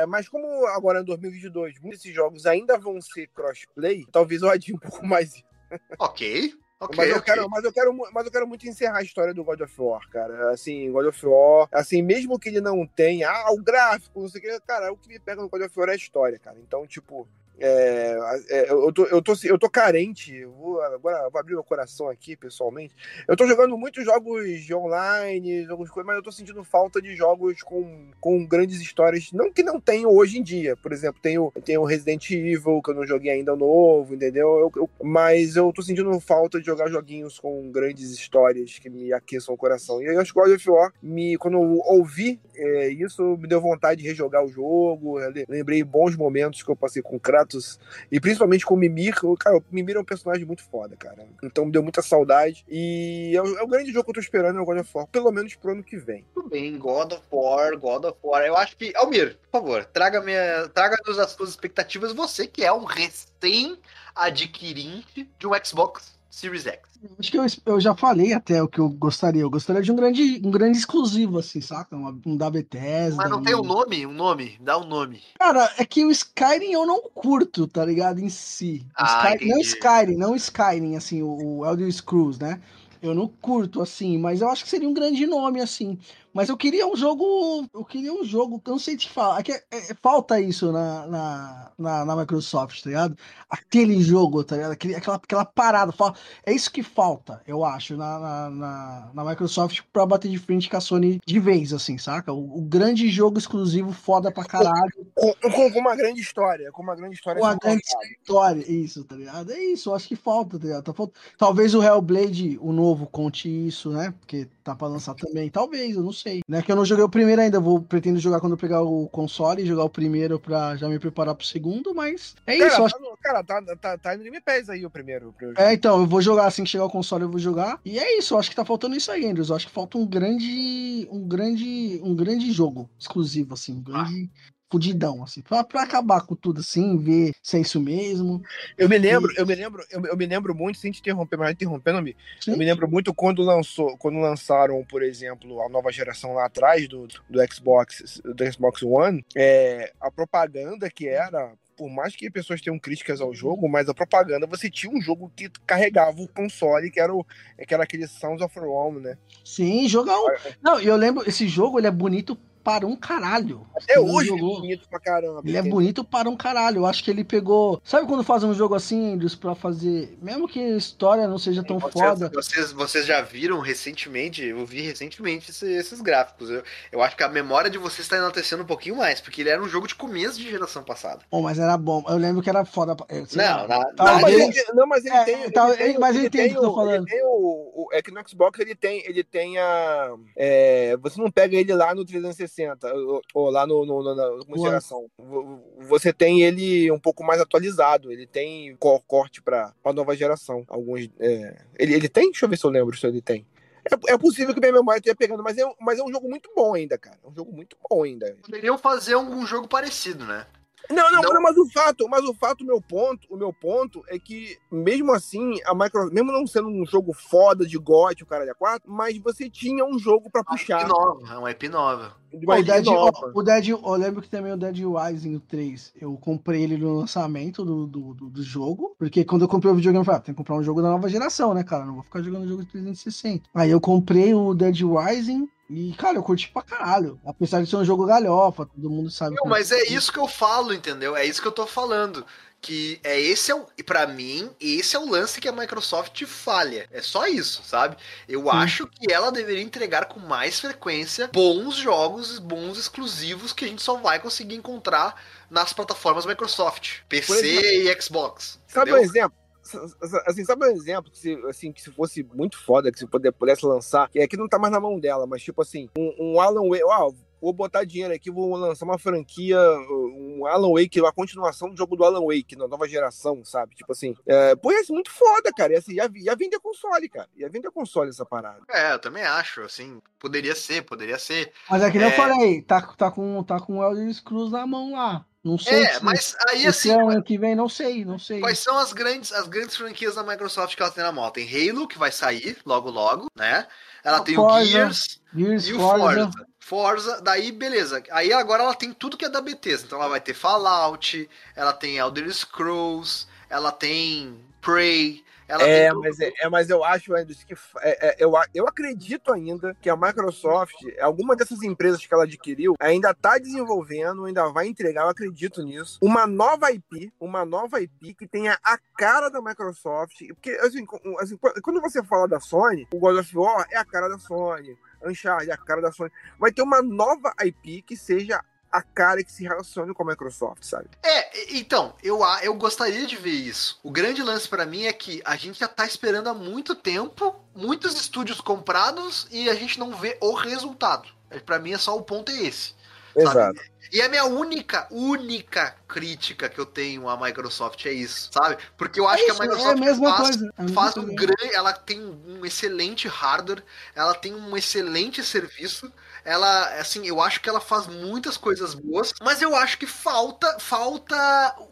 Mas como agora em 2022 muitos desses jogos ainda vão ser crossplay, talvez eu adie um pouco mais. Ok, mas eu quero muito encerrar a história do God of War, cara. Assim, God of War, assim, mesmo que ele não tenha o gráfico, não sei o que, cara, o que me pega no God of War é a história, cara. Então, tipo, eu tô carente. Agora vou abrir meu coração aqui, pessoalmente. Eu tô jogando muitos jogos online, algumas coisas, mas eu tô sentindo falta de jogos com grandes histórias. Não que não tenham hoje em dia. Por exemplo, tem o Resident Evil, que eu não joguei ainda novo, entendeu? Mas eu tô sentindo falta de jogar joguinhos com grandes histórias que me aqueçam o coração. E aí, acho que o God of War, quando eu ouvi isso, me deu vontade de rejogar o jogo. Eu lembrei bons momentos que eu passei com o Kratos. E principalmente com o Mimir. Cara, o Mimir é um personagem muito foda, cara. Então me deu muita saudade. E é o grande jogo que eu tô esperando, é o God of War. Pelo menos pro ano que vem. Tudo bem, God of War. Eu acho que... Almir, por favor, traga-nos as suas expectativas. Você que é um recém-adquirente de um Xbox Series X. Acho que eu já falei até o que eu gostaria. Eu gostaria de um grande exclusivo, assim, saca? Um da Bethesda. Mas não tem um nome? Um nome? Dá um nome. Cara, é que o Skyrim eu não curto, tá ligado? Em si. Não Skyrim, assim, o Elder Scrolls, né? Eu não curto, assim, mas eu acho que seria um grande nome, assim. Mas eu queria um jogo que eu não sei te falar. Falta isso na Microsoft, tá ligado? Aquele jogo, tá ligado? Aquela parada. É isso que falta, eu acho, na Microsoft pra bater de frente com a Sony de vez, assim, saca? O grande jogo exclusivo foda pra caralho. Com uma grande história. Isso, tá ligado? É isso, eu acho que falta, tá ligado? Talvez o Hellblade, o novo, conte isso, né? Porque tá pra lançar também. Talvez, eu não sei. Né? Que eu não joguei o primeiro ainda. Pretendo jogar quando eu pegar o console e jogar o primeiro pra já me preparar pro segundo, mas é cara, isso. Tá no Game Pass aí o primeiro. Então, eu vou jogar assim que chegar o console, eu vou jogar. E é isso, eu acho que tá faltando isso aí, Andrews. Eu acho que falta um grande jogo exclusivo, assim, fudidão, assim, pra acabar com tudo, assim, ver se é isso mesmo. Eu me lembro muito, sem te interromper, mas interrompendo-me, sim. Eu me lembro muito quando lançaram, por exemplo, a nova geração lá atrás do Xbox One, a propaganda que era... Por mais que pessoas tenham críticas ao jogo, mas a propaganda, você tinha um jogo que carregava o console, que era aquele Sounds of Rome, né? Sim, jogão. Não, eu lembro, esse jogo, ele é bonito para um caralho. Até hoje ele é bonito pra caramba. Ele é bonito para um caralho. Eu acho que ele pegou... Sabe quando fazem um jogo assim, Andrews, pra fazer... Mesmo que a história não seja tão foda... Vocês já viram recentemente, eu vi recentemente esses gráficos. Eu acho que a memória de vocês está enaltecendo um pouquinho mais, porque ele era um jogo de começo de geração passada. Bom, mas era bom. Eu lembro que era foda. Mas ele tem o que eu tô falando. É que no Xbox ele tem a... você não pega ele lá no 360, ou lá na geração. Você tem ele um pouco mais atualizado. Ele tem corte pra nova geração. Alguns... Ele tem? Deixa eu ver se eu lembro se ele tem. É possível que minha memória esteja pegando, mas é um jogo muito bom ainda, cara. É um jogo muito bom ainda. Poderiam fazer um jogo parecido, né? Não, mas o fato, o meu ponto é que, mesmo assim, a Microsoft, mesmo não sendo um jogo foda de GOT, o caralho A4, mas você tinha um jogo pra puxar. É uma IP nova. Eu lembro que também o Dead Rising 3, eu comprei ele no lançamento do jogo, porque quando eu comprei o videogame, eu falei, tem que comprar um jogo da nova geração, né, cara? Não vou ficar jogando jogo de 360. Aí eu comprei o Dead Rising, e, cara, eu curti pra caralho. Apesar de ser um jogo galhofa, todo mundo sabe. Não, mas é isso que eu falo, entendeu? É isso que eu tô falando. Que é esse é o... Pra mim, esse é o lance que a Microsoft falha. É só isso, sabe? Eu acho que ela deveria entregar com mais frequência bons jogos, bons exclusivos que a gente só vai conseguir encontrar nas plataformas Microsoft. PC e Xbox. Sabe um exemplo? Assim, sabe um exemplo que se fosse muito foda, que se pudesse lançar, que não tá mais na mão dela, mas tipo assim, um Alan Wake, vou botar dinheiro aqui, vou lançar uma franquia, um Alan Wake, uma continuação do jogo do Alan Wake, na nova geração, sabe? Tipo assim, ia ser muito foda, cara, ia vender console, cara, ia vender console essa parada. Eu também acho, assim, poderia ser. Mas é que nem eu falei, tá com o Elder Scrolls na mão lá. Não sei. É, se, mas aí assim. Ano que vem, não sei. Quais são as grandes franquias da Microsoft que ela tem na mão? Tem Halo, que vai sair logo, né? Ela tem Forza, o Gears e o Forza, daí beleza. Aí agora ela tem tudo que é da Bethesda. Então ela vai ter Fallout, ela tem Elder Scrolls, ela tem Prey. Mas eu acho, Anderson, que eu acredito ainda que a Microsoft, alguma dessas empresas que ela adquiriu, ainda está desenvolvendo, ainda vai entregar, eu acredito nisso, uma nova IP que tenha a cara da Microsoft, porque assim, quando você fala da Sony, o God of War é a cara da Sony, Uncharted é a cara da Sony, vai ter uma nova IP que seja a cara que se relaciona com a Microsoft, sabe? Então, eu gostaria de ver isso. O grande lance pra mim é que a gente já tá esperando há muito tempo, muitos estúdios comprados e a gente não vê o resultado. Pra mim, o ponto é esse. Exato. Sabe? E a minha única crítica que eu tenho à Microsoft é isso, sabe? Porque eu acho que a Microsoft faz um grande... Ela tem um excelente hardware, ela tem um excelente serviço, ela, assim, eu acho que ela faz muitas coisas boas, mas eu acho que falta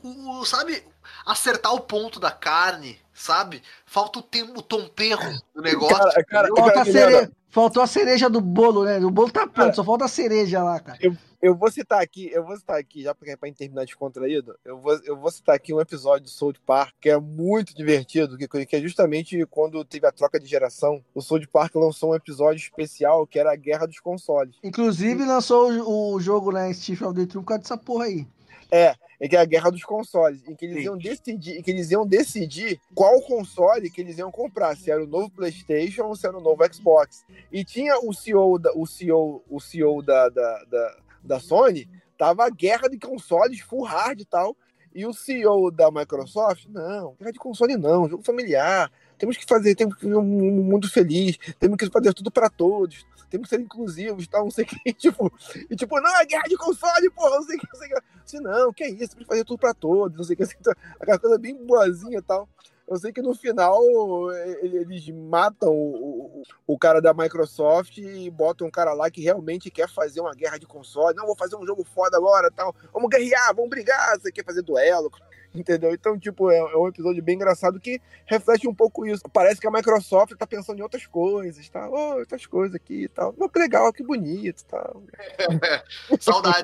o, sabe, acertar o ponto da carne, sabe? Falta o tomperro do negócio. Cara, faltou a cereja do bolo, né? O bolo tá pronto, cara, só falta a cereja lá, cara. Eu vou citar aqui, já pra gente terminar descontraído, eu vou citar aqui um episódio do South Park que é muito divertido, que é justamente quando teve a troca de geração. O South Park lançou um episódio especial que era a Guerra dos Consoles. Inclusive lançou o jogo, né, Steve of the Truth, por causa dessa porra aí. Que é a Guerra dos Consoles, em que eles iam decidir qual console que eles iam comprar, se era o novo PlayStation ou se era o novo Xbox. E tinha o CEO da Sony, tava a guerra de consoles, full hard e tal, e o CEO da Microsoft, não, guerra de console não, jogo familiar, temos que fazer um mundo feliz, temos que fazer tudo pra todos, temos que ser inclusivos, tal, não sei o que, não, é guerra de console, porra, não sei o que, assim, não, que é isso, temos que fazer tudo pra todos, não sei o que, assim, aquela coisa bem boazinha e tal. Eu sei que no final eles matam o cara da Microsoft e botam um cara lá que realmente quer fazer uma guerra de console. Não, vou fazer um jogo foda agora, tal. Vamos guerrear, vamos brigar, você quer fazer duelo, entendeu? Então, é um episódio bem engraçado que reflete um pouco isso. Parece que a Microsoft tá pensando em outras coisas, tá? Outras coisas aqui e tal. Que legal, que bonito, tal.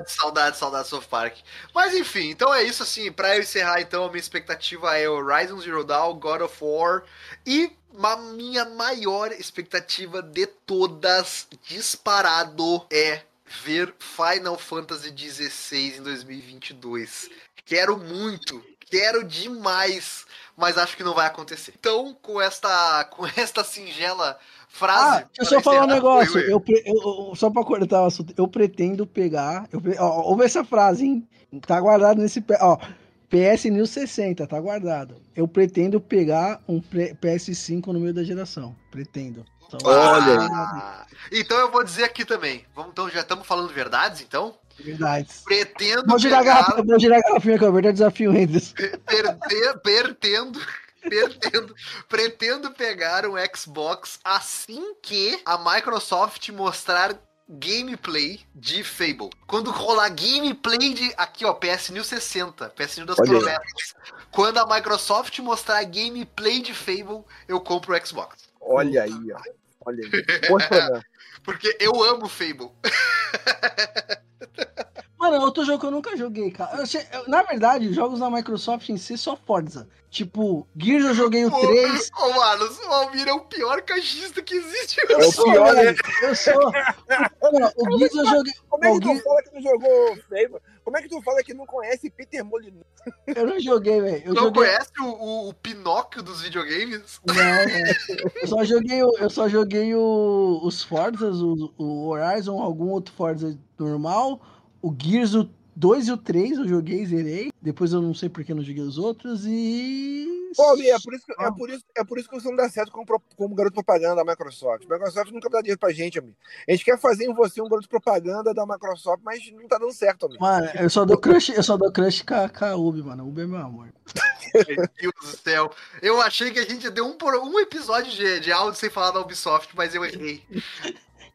Saudades do South Park. Mas, enfim, então é isso, assim. Pra eu encerrar, então, a minha expectativa é Horizon Zero Dawn, God of War, e a minha maior expectativa de todas, disparado, é ver Final Fantasy XVI em 2022. Quero muito, quero demais, mas acho que não vai acontecer. Então, com esta singela frase... deixa eu só falar um negócio, eu só pra cortar o assunto, eu pretendo pegar... ouve essa frase, hein? Tá guardado nesse... PS News 60, tá guardado. Eu pretendo pegar um PS5 no meio da geração. Pretendo. Então, olha! Então eu vou dizer aqui também. Vamos, então, já estamos falando verdades, então? Verdades. Pretendo. Vou girar a garrafinha, que é o verdadeiro desafio, Henrique. Pretendo pegar um Xbox assim que a Microsoft mostrar gameplay de Fable. Quando rolar gameplay de... Aqui, ó, PS News 60. PS News das promessas. Quando a Microsoft mostrar gameplay de Fable, eu compro o Xbox. Olha aí, ó. Olha aí. Porque eu amo Fable. Mano, outro jogo que eu nunca joguei, cara. Na verdade, jogos da Microsoft em si só Forza. Tipo, Gears eu joguei o 3. Ô, mano, o Almir é o pior cajista que existe. O Gears eu joguei... Como é que tu fala que não jogou Fable? Como é que tu fala que não conhece Peter Molyneux? Eu não joguei, velho. Conhece o Pinóquio dos videogames? Não, velho. Eu só joguei os Forzas, o Horizon, algum outro Forza normal... O Gears, o 2 e o 3 eu joguei, zerei. Depois eu não sei porque não joguei os outros e... Pô, Bia, é por isso que você não dá certo como garoto propaganda da Microsoft. A Microsoft nunca dá dinheiro pra gente, amigo. A gente quer fazer em você um garoto propaganda da Microsoft, mas não tá dando certo, amigo. Mano, eu só dou crush com a Ubi, mano. Ubi é meu amor. Meu Deus do céu. Eu achei que a gente deu um episódio de áudio sem falar da Ubisoft, mas eu errei.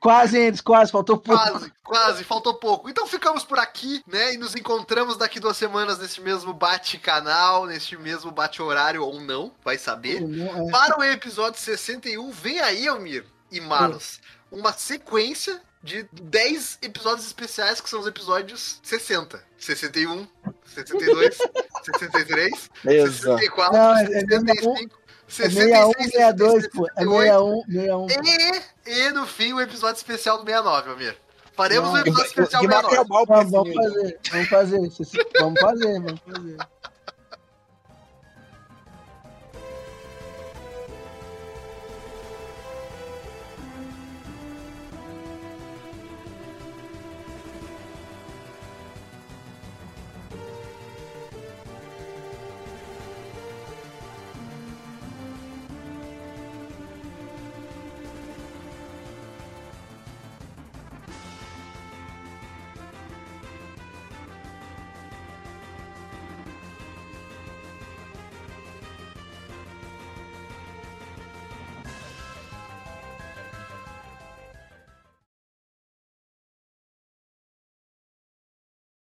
Quase, Endes, quase, faltou pouco. Quase, faltou pouco. Então ficamos por aqui, né? E nos encontramos daqui 2 semanas nesse mesmo bate-canal, nesse mesmo bate-horário, ou não, vai saber. Não, é. Para o episódio 61, vem aí, Almir e Marlos, uma sequência de 10 episódios especiais, que são os episódios 60, 61, 62, 63, Exato. 64, não, 65. 61, 62, pô. É 61. E no fim, o episódio especial do 69, Amir. Faremos o episódio especial do 69. Vamos fazer. Vamos fazer, mano.